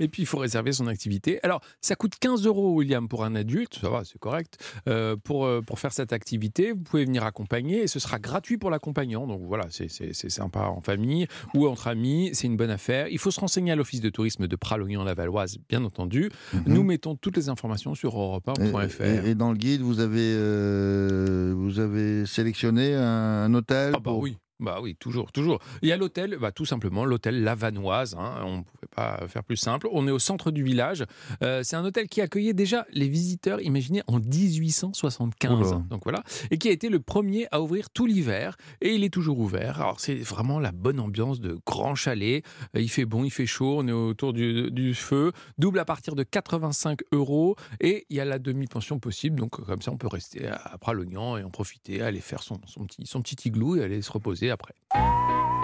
Et puis, il faut réserver son activité. Alors, ça coûte quinze euros, William, pour un adulte. Ça va, c'est correct. Euh, pour, pour faire cette activité, vous pouvez venir accompagner et ce sera gratuit pour l'accompagnant. Donc, voilà, c'est, c'est, c'est sympa en famille ou entre amis. C'est une bonne affaire. Il faut se renseigner à l'Office de tourisme de Pralognan-la-Valoise, bien entendu. Mm-hmm. Nous mettons toutes les informations sur europe un point f r. Et, et, et dans le guide, vous avez, euh, vous avez sélectionné un, un hôtel ah bah pour... oui. Bah oui, toujours, toujours. Il y a l'hôtel, bah tout simplement, l'hôtel La Vanoise, hein, on ne pouvait pas faire plus simple. On est au centre du village. Euh, c'est un hôtel qui accueillait déjà les visiteurs, imaginez, en dix-huit cent soixante-quinze. Oula. Donc voilà, et qui a été le premier à ouvrir tout l'hiver. Et il est toujours ouvert. Alors c'est vraiment la bonne ambiance de grand chalet. Il fait bon, il fait chaud, on est autour du, du feu. Double à partir de quatre-vingt-cinq euros. Et il y a la demi-pension possible. Donc comme ça, on peut rester à Pralognan et en profiter, aller faire son, son, petit, son petit igloo et aller se reposer. Après.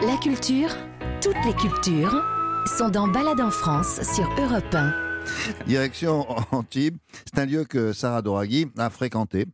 La culture, toutes les cultures, sont dans Balade en France sur Europe un. Direction Antibes, c'est un lieu que Sarah Doraghi a fréquenté.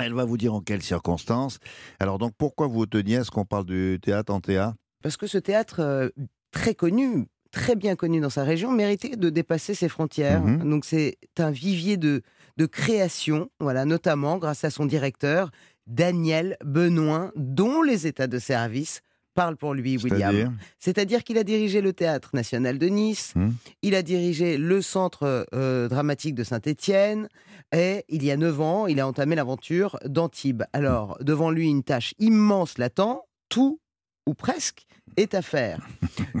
Elle va vous dire en quelles circonstances. Alors donc pourquoi vous teniez à ce qu'on parle du théâtre Antea ? Parce que ce théâtre euh, très connu, très bien connu dans sa région, méritait de dépasser ses frontières. Mmh. Donc c'est un vivier de, de création, voilà, notamment grâce à son directeur, Daniel Benoin, dont les états de service parlent pour lui, C'est-à-dire William. C'est-à-dire qu'il a dirigé le Théâtre National de Nice, mmh. il a dirigé le Centre euh, Dramatique de Saint-Étienne, et il y a neuf ans, il a entamé l'aventure d'Antibes. Alors, mmh. devant lui, une tâche immense l'attend, tout, ou presque, est à faire.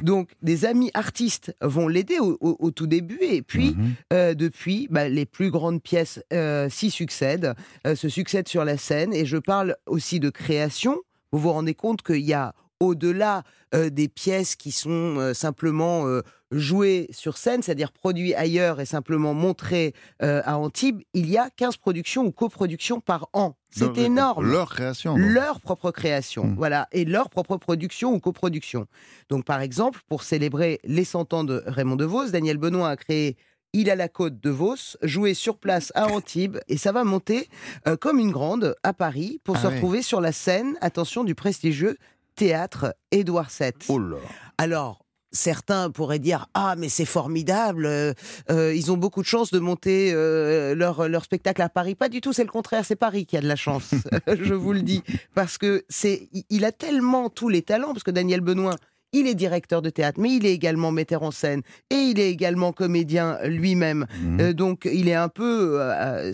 Donc, des amis artistes vont l'aider au, au, au tout début, et puis, mmh. euh, depuis, bah, les plus grandes pièces euh, s'y succèdent, euh, se succèdent sur la scène, et je parle aussi de création. Vous vous rendez compte qu'il y a, au-delà euh, des pièces qui sont euh, simplement euh, jouées sur scène, c'est-à-dire produites ailleurs et simplement montrées euh, à Antibes, il y a quinze productions ou coproductions par an. C'est leur, énorme. Leur création. Donc. Leur propre création, mmh. voilà, et leur propre production ou coproduction. Donc, par exemple, pour célébrer les cent ans de Raymond Devos, Daniel Benoin a créé Il a la côte de Vos, joué sur place à Antibes, et ça va monter euh, comme une grande à Paris pour ah se ouais. retrouver sur la scène, attention, du prestigieux théâtre Édouard sept. Oh là. Alors, certains pourraient dire « Ah, mais c'est formidable, euh, euh, ils ont beaucoup de chance de monter euh, leur, leur spectacle à Paris. » Pas du tout, c'est le contraire, c'est Paris qui a de la chance, je vous le dis. Parce que c'est, il a tellement tous les talents, parce que Daniel Benoît, il est directeur de théâtre, mais il est également metteur en scène et il est également comédien lui-même. Mmh. Euh, donc, il est un peu euh,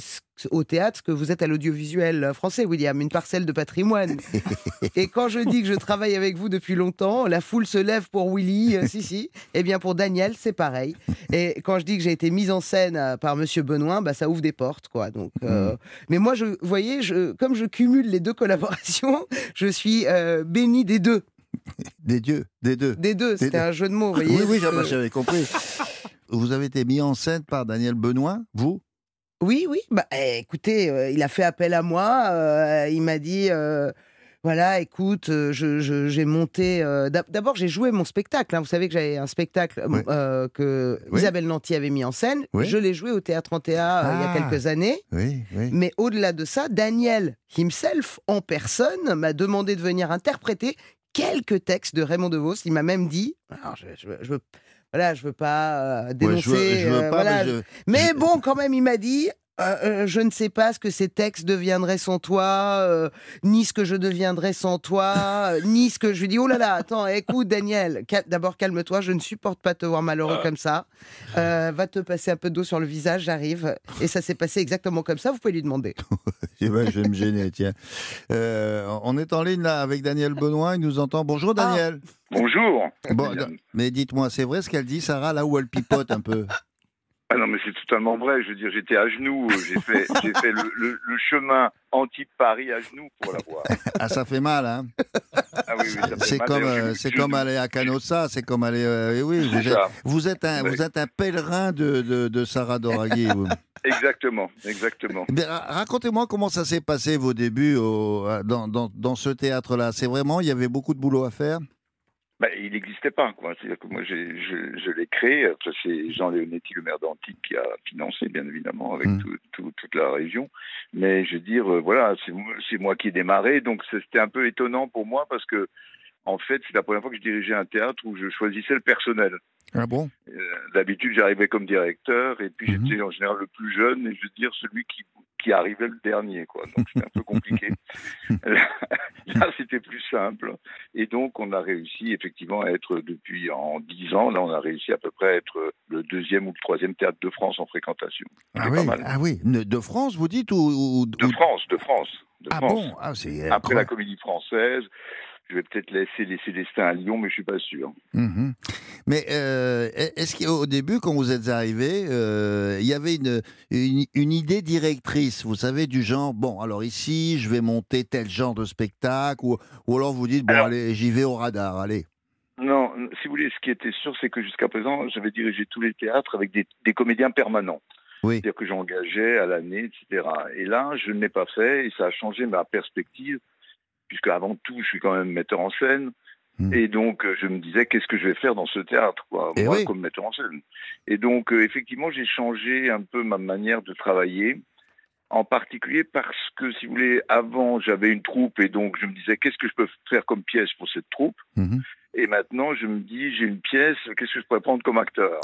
au théâtre ce que vous êtes à l'audiovisuel français, William, une parcelle de patrimoine. Et quand je dis que je travaille avec vous depuis longtemps, la foule se lève pour Willy, euh, si, si. Eh bien, pour Daniel, c'est pareil. Et quand je dis que j'ai été mise en scène par Monsieur Benoît, bah, ça ouvre des portes, quoi. Donc, euh... mmh. Mais moi, je, vous voyez, je, comme je cumule les deux collaborations, je suis euh, bénie des deux. Des dieux, des deux. Des deux, des c'était deux. Un jeu de mots, vous voyez. Oui, oui, que... j'avais compris. Vous avez été mis en scène par Daniel Benoît, vous ? Oui, oui. Bah, écoutez, euh, il a fait appel à moi. Euh, il m'a dit, euh, voilà, écoute, euh, je, je, j'ai monté... Euh, d'abord, j'ai joué mon spectacle. Hein. Vous savez que j'avais un spectacle oui. euh, que oui. Isabelle Nanty avait mis en scène. Oui. Je l'ai joué au Théâtre Antea ah. euh, il y a quelques années. Oui, oui. Mais au-delà de ça, Daniel himself, en personne, m'a demandé de venir interpréter quelques textes de Raymond DeVos. Il m'a même dit, alors je, je, je, voilà, je veux pas euh, dénoncer, ouais, je veux, je veux pas, euh, voilà, mais, je, mais je... bon, quand même, il m'a dit, euh, euh, je ne sais pas ce que ces textes deviendraient sans toi, euh, ni ce que je deviendrais sans toi, euh, ni ce que je lui dis. Oh là là, attends, écoute, Daniel, cal- d'abord calme-toi, je ne supporte pas te voir malheureux comme ça. Euh, va te passer un peu d'eau sur le visage, j'arrive. Et ça s'est passé exactement comme ça. Vous pouvez lui demander. Eh ben, je vais me gêner, tiens. Euh, on est en ligne là avec Daniel Benoît, il nous entend. Bonjour Daniel. Ah. Bonjour. Bon, mais dites-moi, c'est vrai ce qu'elle dit, Sarah, là où elle pipote un peu? Ah non, mais c'est totalement vrai. Je veux dire, j'étais à genoux. J'ai fait, j'ai fait le, le, le chemin anti-Paris à genoux pour la voir. Ah, ça fait mal, hein? Ah oui, oui, ça fait c'est mal. Comme, euh, c'est comme aller à Canossa, c'est comme aller... Euh, oui, vous êtes, vous, êtes un, vous êtes un pèlerin de, de, de Sarah Doraghi. Vous. Exactement, exactement. Mais, racontez-moi comment ça s'est passé, vos débuts au, dans, dans, dans ce théâtre-là. C'est vraiment, il y avait beaucoup de boulot à faire? Bah, il n'existait pas, quoi. C'est-à-dire que moi, j'ai, je, je l'ai créé. Enfin, c'est Jean Leonetti, le maire d'Antibes, qui a financé, bien évidemment, avec mmh. tout, tout, toute la région. Mais je veux dire, euh, voilà, c'est, c'est moi qui ai démarré. Donc, c'était un peu étonnant pour moi parce que, en fait, c'est la première fois que je dirigeais un théâtre où je choisissais le personnel. Ah bon ? euh, D'habitude, j'arrivais comme directeur et puis mmh. j'étais en général le plus jeune et je veux dire celui qui... qui arrivait le dernier, quoi. Donc, c'était un peu compliqué. Là, là, c'était plus simple. Et donc, on a réussi, effectivement, à être, depuis en dix ans, là, on a réussi à peu près à être le deuxième ou le troisième théâtre de France en fréquentation. Ah c'est oui, pas mal. Ah oui. De France, vous dites, ou... ou de ou... France, de France. De ah France. Bon ah, c'est... Après la Comédie française, je vais peut-être laisser les Célestins à Lyon, mais je ne suis pas sûr. Mmh. Mais euh, est-ce qu'au début, quand vous êtes arrivé, il euh, y avait une, une, une idée directrice, vous savez, du genre, bon, alors ici, je vais monter tel genre de spectacle, ou, ou alors vous dites, bon, alors, allez, j'y vais au radar, allez. Non, si vous voulez, ce qui était sûr, c'est que jusqu'à présent, j'avais dirigé tous les théâtres avec des, des comédiens permanents. Oui. C'est-à-dire que j'engageais à l'année, et cetera. Et là, je ne l'ai pas fait, et ça a changé ma perspective, puisque avant tout, je suis quand même metteur en scène, mmh. et donc je me disais, qu'est-ce que je vais faire dans ce théâtre, quoi, moi, oui. comme metteur en scène. Et donc, euh, effectivement, j'ai changé un peu ma manière de travailler, en particulier parce que, si vous voulez, avant, j'avais une troupe, et donc je me disais, qu'est-ce que je peux faire comme pièce pour cette troupe mmh. Et maintenant, je me dis, j'ai une pièce, qu'est-ce que je pourrais prendre comme acteur?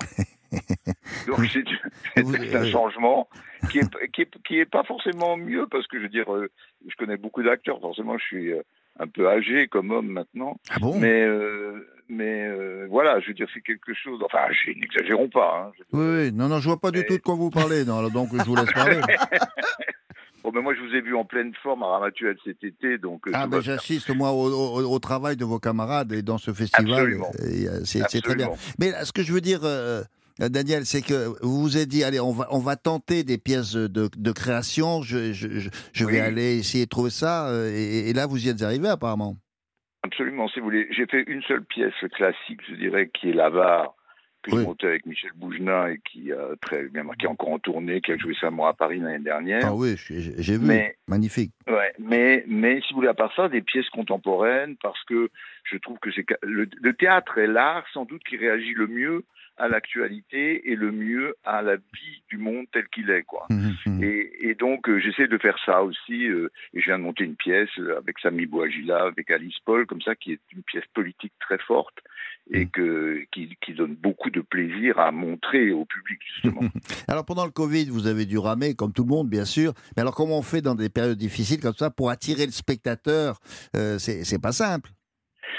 Donc c'est, du, c'est un changement qui est, qui, est, qui est pas forcément mieux parce que je veux dire, je connais beaucoup d'acteurs, forcément je suis un peu âgé comme homme maintenant, ah bon mais, euh, mais euh, voilà, je veux dire c'est quelque chose, enfin âgé, n'exagérons pas. Hein, oui, oui, non, non, je vois pas mais... du tout de quoi vous parlez, non, donc je vous laisse parler. Bon, ben moi, je vous ai vu en pleine forme à Ramatuelle cet été. Donc, ah, ben j'assiste, moi, au, au, au travail de vos camarades et dans ce festival. Absolument. C'est, Absolument. C'est très bien. Mais là, ce que je veux dire, euh, Daniel, c'est que vous vous êtes dit, allez, on va, on va tenter des pièces de, de création. Je, je, je, je oui. vais aller essayer de trouver ça. Et, et là, vous y êtes arrivé, apparemment. Absolument, si vous voulez. J'ai fait une seule pièce classique, je dirais, qui est l'Avare, que oui. j'ai monté avec Michel Bougenat et qui a très bien marqué encore en tournée, qui a joué Saint-Maur à Paris l'année dernière. Ah oui, j'ai, j'ai vu, mais, magnifique. Ouais, mais, mais si vous voulez, à part ça, des pièces contemporaines, parce que je trouve que c'est le, le théâtre est l'art sans doute qui réagit le mieux à l'actualité et le mieux à la vie du monde tel qu'il est, quoi. Mmh. Et, et donc euh, j'essaie de faire ça aussi. Euh, et je viens de monter une pièce avec Samy Bouhajila, avec Alice Paul, comme ça, qui est une pièce politique très forte et que qui, qui donne beaucoup de plaisir à montrer au public, justement. Alors pendant le Covid, vous avez dû ramer, comme tout le monde, bien sûr. Mais alors comment on fait dans des périodes difficiles comme ça pour attirer le spectateur? euh, C'est c'est pas simple.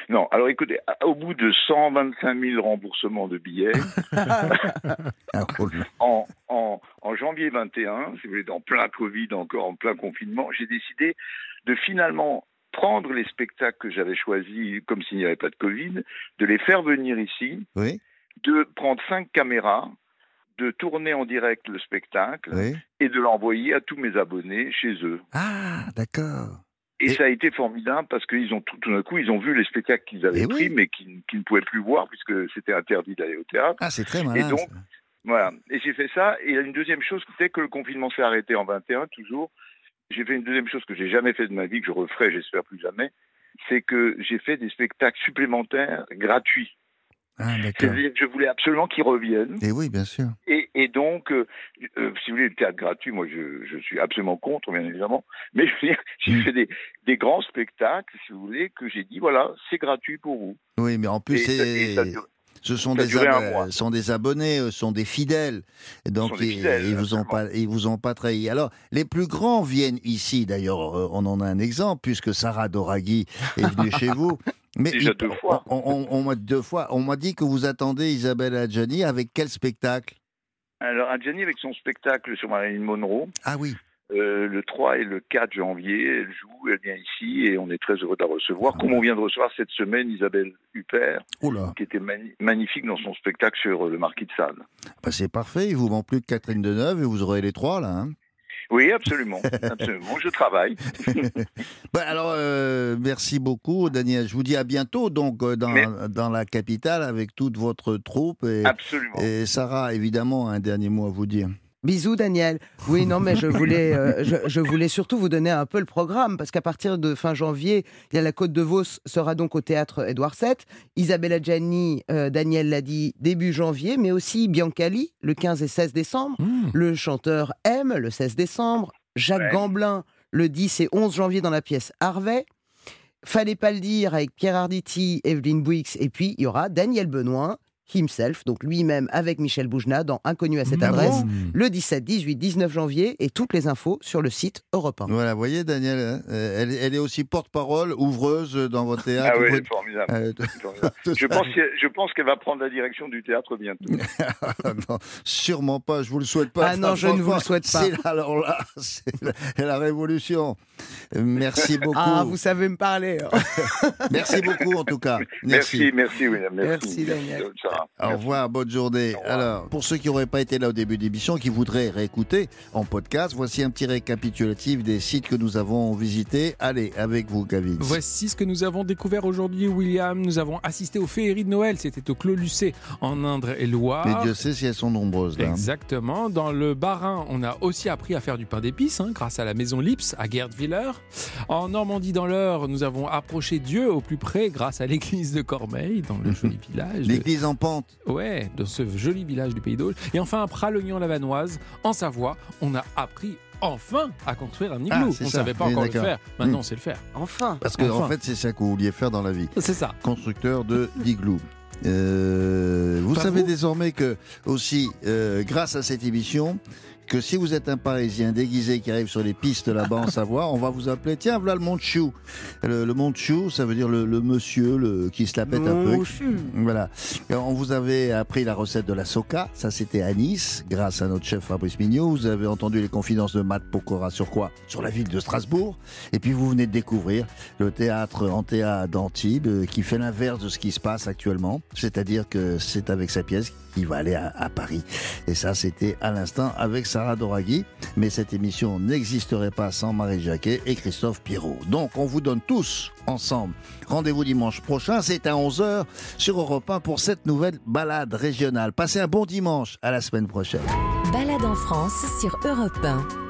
Non, alors écoutez, au bout de cent vingt-cinq mille remboursements de billets, en, en, en janvier vingt et un, si vous voulez, en plein Covid encore, en plein confinement, j'ai décidé de finalement prendre les spectacles que j'avais choisis, comme s'il n'y avait pas de Covid, de les faire venir ici, oui. de prendre cinq caméras, de tourner en direct le spectacle oui. et de l'envoyer à tous mes abonnés chez eux. Ah, d'accord. Et, et ça a été formidable parce qu'ils ont tout, tout d'un coup ils ont vu les spectacles qu'ils avaient pris oui. mais qu'ils, qu'ils ne pouvaient plus voir puisque c'était interdit d'aller au théâtre. Ah, c'est très malin. Et donc ça. voilà. Et j'ai fait ça. Et une deuxième chose, c'était que le confinement s'est arrêté en vingt et un toujours. J'ai fait une deuxième chose que j'ai jamais fait de ma vie, que je referai, j'espère plus jamais, c'est que j'ai fait des spectacles supplémentaires gratuits. Ah, c'est-à-dire que je voulais absolument qu'ils reviennent. Et oui, bien sûr. Et, et donc, euh, euh, si vous voulez, le théâtre gratuit, moi, je, je suis absolument contre, bien évidemment. Mais je veux dire, j'ai mmh. fait des, des grands spectacles, si vous voulez, que j'ai dit, voilà, c'est gratuit pour vous. Oui, mais en plus, et, c'est... Et ça, et ça, ce sont des, ab- sont des abonnés, sont des fidèles. Donc, ils, des fidèles, ils, ils vous ont pas, ils vous ont pas trahi. Alors, les plus grands viennent ici. D'ailleurs, on en a un exemple, puisque Sarah Doraghi est venue chez vous. Mais déjà il, deux fois. On, on, on, on, deux fois. On m'a dit que vous attendez Isabelle Adjani avec quel spectacle? Alors, Adjani avec son spectacle sur Marilyn Monroe. Ah oui. Euh, le trois et le quatre janvier, elle joue, elle vient ici et on est très heureux de la recevoir. Ah. Comme on vient de recevoir cette semaine Isabelle Huppert, Oula. qui était mani- magnifique dans son spectacle sur le Marquis de Sade. Bah c'est parfait, il vous manque plus que Catherine Deneuve et vous aurez les trois là. Hein. Oui, absolument, absolument. Je travaille. Bah alors, euh, merci beaucoup, Daniel. Je vous dis à bientôt, donc, dans, Mais... dans la capitale avec toute votre troupe. Et, absolument. Et Sarah, évidemment, un dernier mot à vous dire. Bisous, Daniel. Oui, non, mais je voulais, euh, je, je voulais surtout vous donner un peu le programme, parce qu'à partir de fin janvier, il y a la Côte de Vos sera donc au théâtre Édouard sept. Isabelle Adjani, euh, Daniel l'a dit, début janvier, mais aussi Biancali, le quinze et seize décembre. Mmh. Le chanteur M, le seize décembre. Jacques ouais. Gamblin, le dix et onze janvier dans la pièce Harvey. Fallait pas le dire avec Pierre Arditi, Evelyne Bouix, et puis il y aura Daniel Benoît. Himself, donc lui-même avec Michel Bougenat dans Inconnu à cette ah adresse, bon le dix-sept, dix-huit, dix-neuf janvier, et toutes les infos sur le site Europe un. Voilà, vous voyez Daniel, euh, elle, elle est aussi porte-parole, ouvreuse dans votre théâtre. Ah oui, vous... formidable. Euh, formidable. Je, pense je pense qu'elle va prendre la direction du théâtre bientôt. Non, sûrement pas, je ne vous le souhaite pas. Ah non, je ne vous le souhaite pas. C'est, alors là, c'est la, la révolution. Merci beaucoup. Ah, vous savez me parler. Hein. Merci beaucoup en tout cas. Merci, merci, merci William. Merci, merci Daniel. Ça. Au revoir, bonne journée. Alors, pour ceux qui n'auraient pas été là au début d'émission, qui voudraient réécouter en podcast, voici un petit récapitulatif des sites que nous avons visités. Allez, avec vous, Gavin. Voici ce que nous avons découvert aujourd'hui, William. Nous avons assisté aux féeries de Noël. C'était au Clos Lucé, en Indre-et-Loire. Et Dieu sait si elles sont nombreuses, là. Exactement. Dans le Bas-Rhin, on a aussi appris à faire du pain d'épices, hein, grâce à la maison Lips, à Guerdwiller. En Normandie, dans l'Eure, nous avons approché Dieu au plus près, grâce à l'église de Cormeilles, dans le joli village. L'église de... en Ouais, dans ce joli village du Pays d'Auge. Et enfin, à Pralognan-la-Vanoise, en Savoie, on a appris enfin à construire un igloo. Ah, on ne savait pas oui, encore d'accord. le faire. Maintenant, mmh. on sait le faire. Enfin. Parce que, enfin. en fait, c'est ça que vous vouliez faire dans la vie. C'est ça. Constructeur de igloo. Euh, vous pas savez vous désormais que, aussi, euh, grâce à cette émission, que si vous êtes un Parisien déguisé qui arrive sur les pistes là-bas en Savoie, on va vous appeler, tiens, voilà le Montchou. Le, le Montchou, ça veut dire le, le monsieur le, qui se la pète un peu. Voilà. Et on vous avait appris la recette de la soca, ça c'était à Nice, grâce à notre chef Fabrice Mignot. Vous avez entendu les confidences de Matt Pokora sur quoi? Sur la ville de Strasbourg. Et puis vous venez de découvrir le théâtre Antea d'Antibes, qui fait l'inverse de ce qui se passe actuellement. C'est-à-dire que c'est avec sa pièce qu'il va aller à, à Paris. Et ça, c'était à l'instant avec sa Sarah Doraghi. Mais cette émission n'existerait pas sans Marie Jacquet et Christophe Pierrot. Donc on vous donne tous ensemble rendez-vous dimanche prochain, c'est à onze heures sur Europe un pour cette nouvelle balade régionale. Passez un bon dimanche, à la semaine prochaine. Balade en France sur Europe un.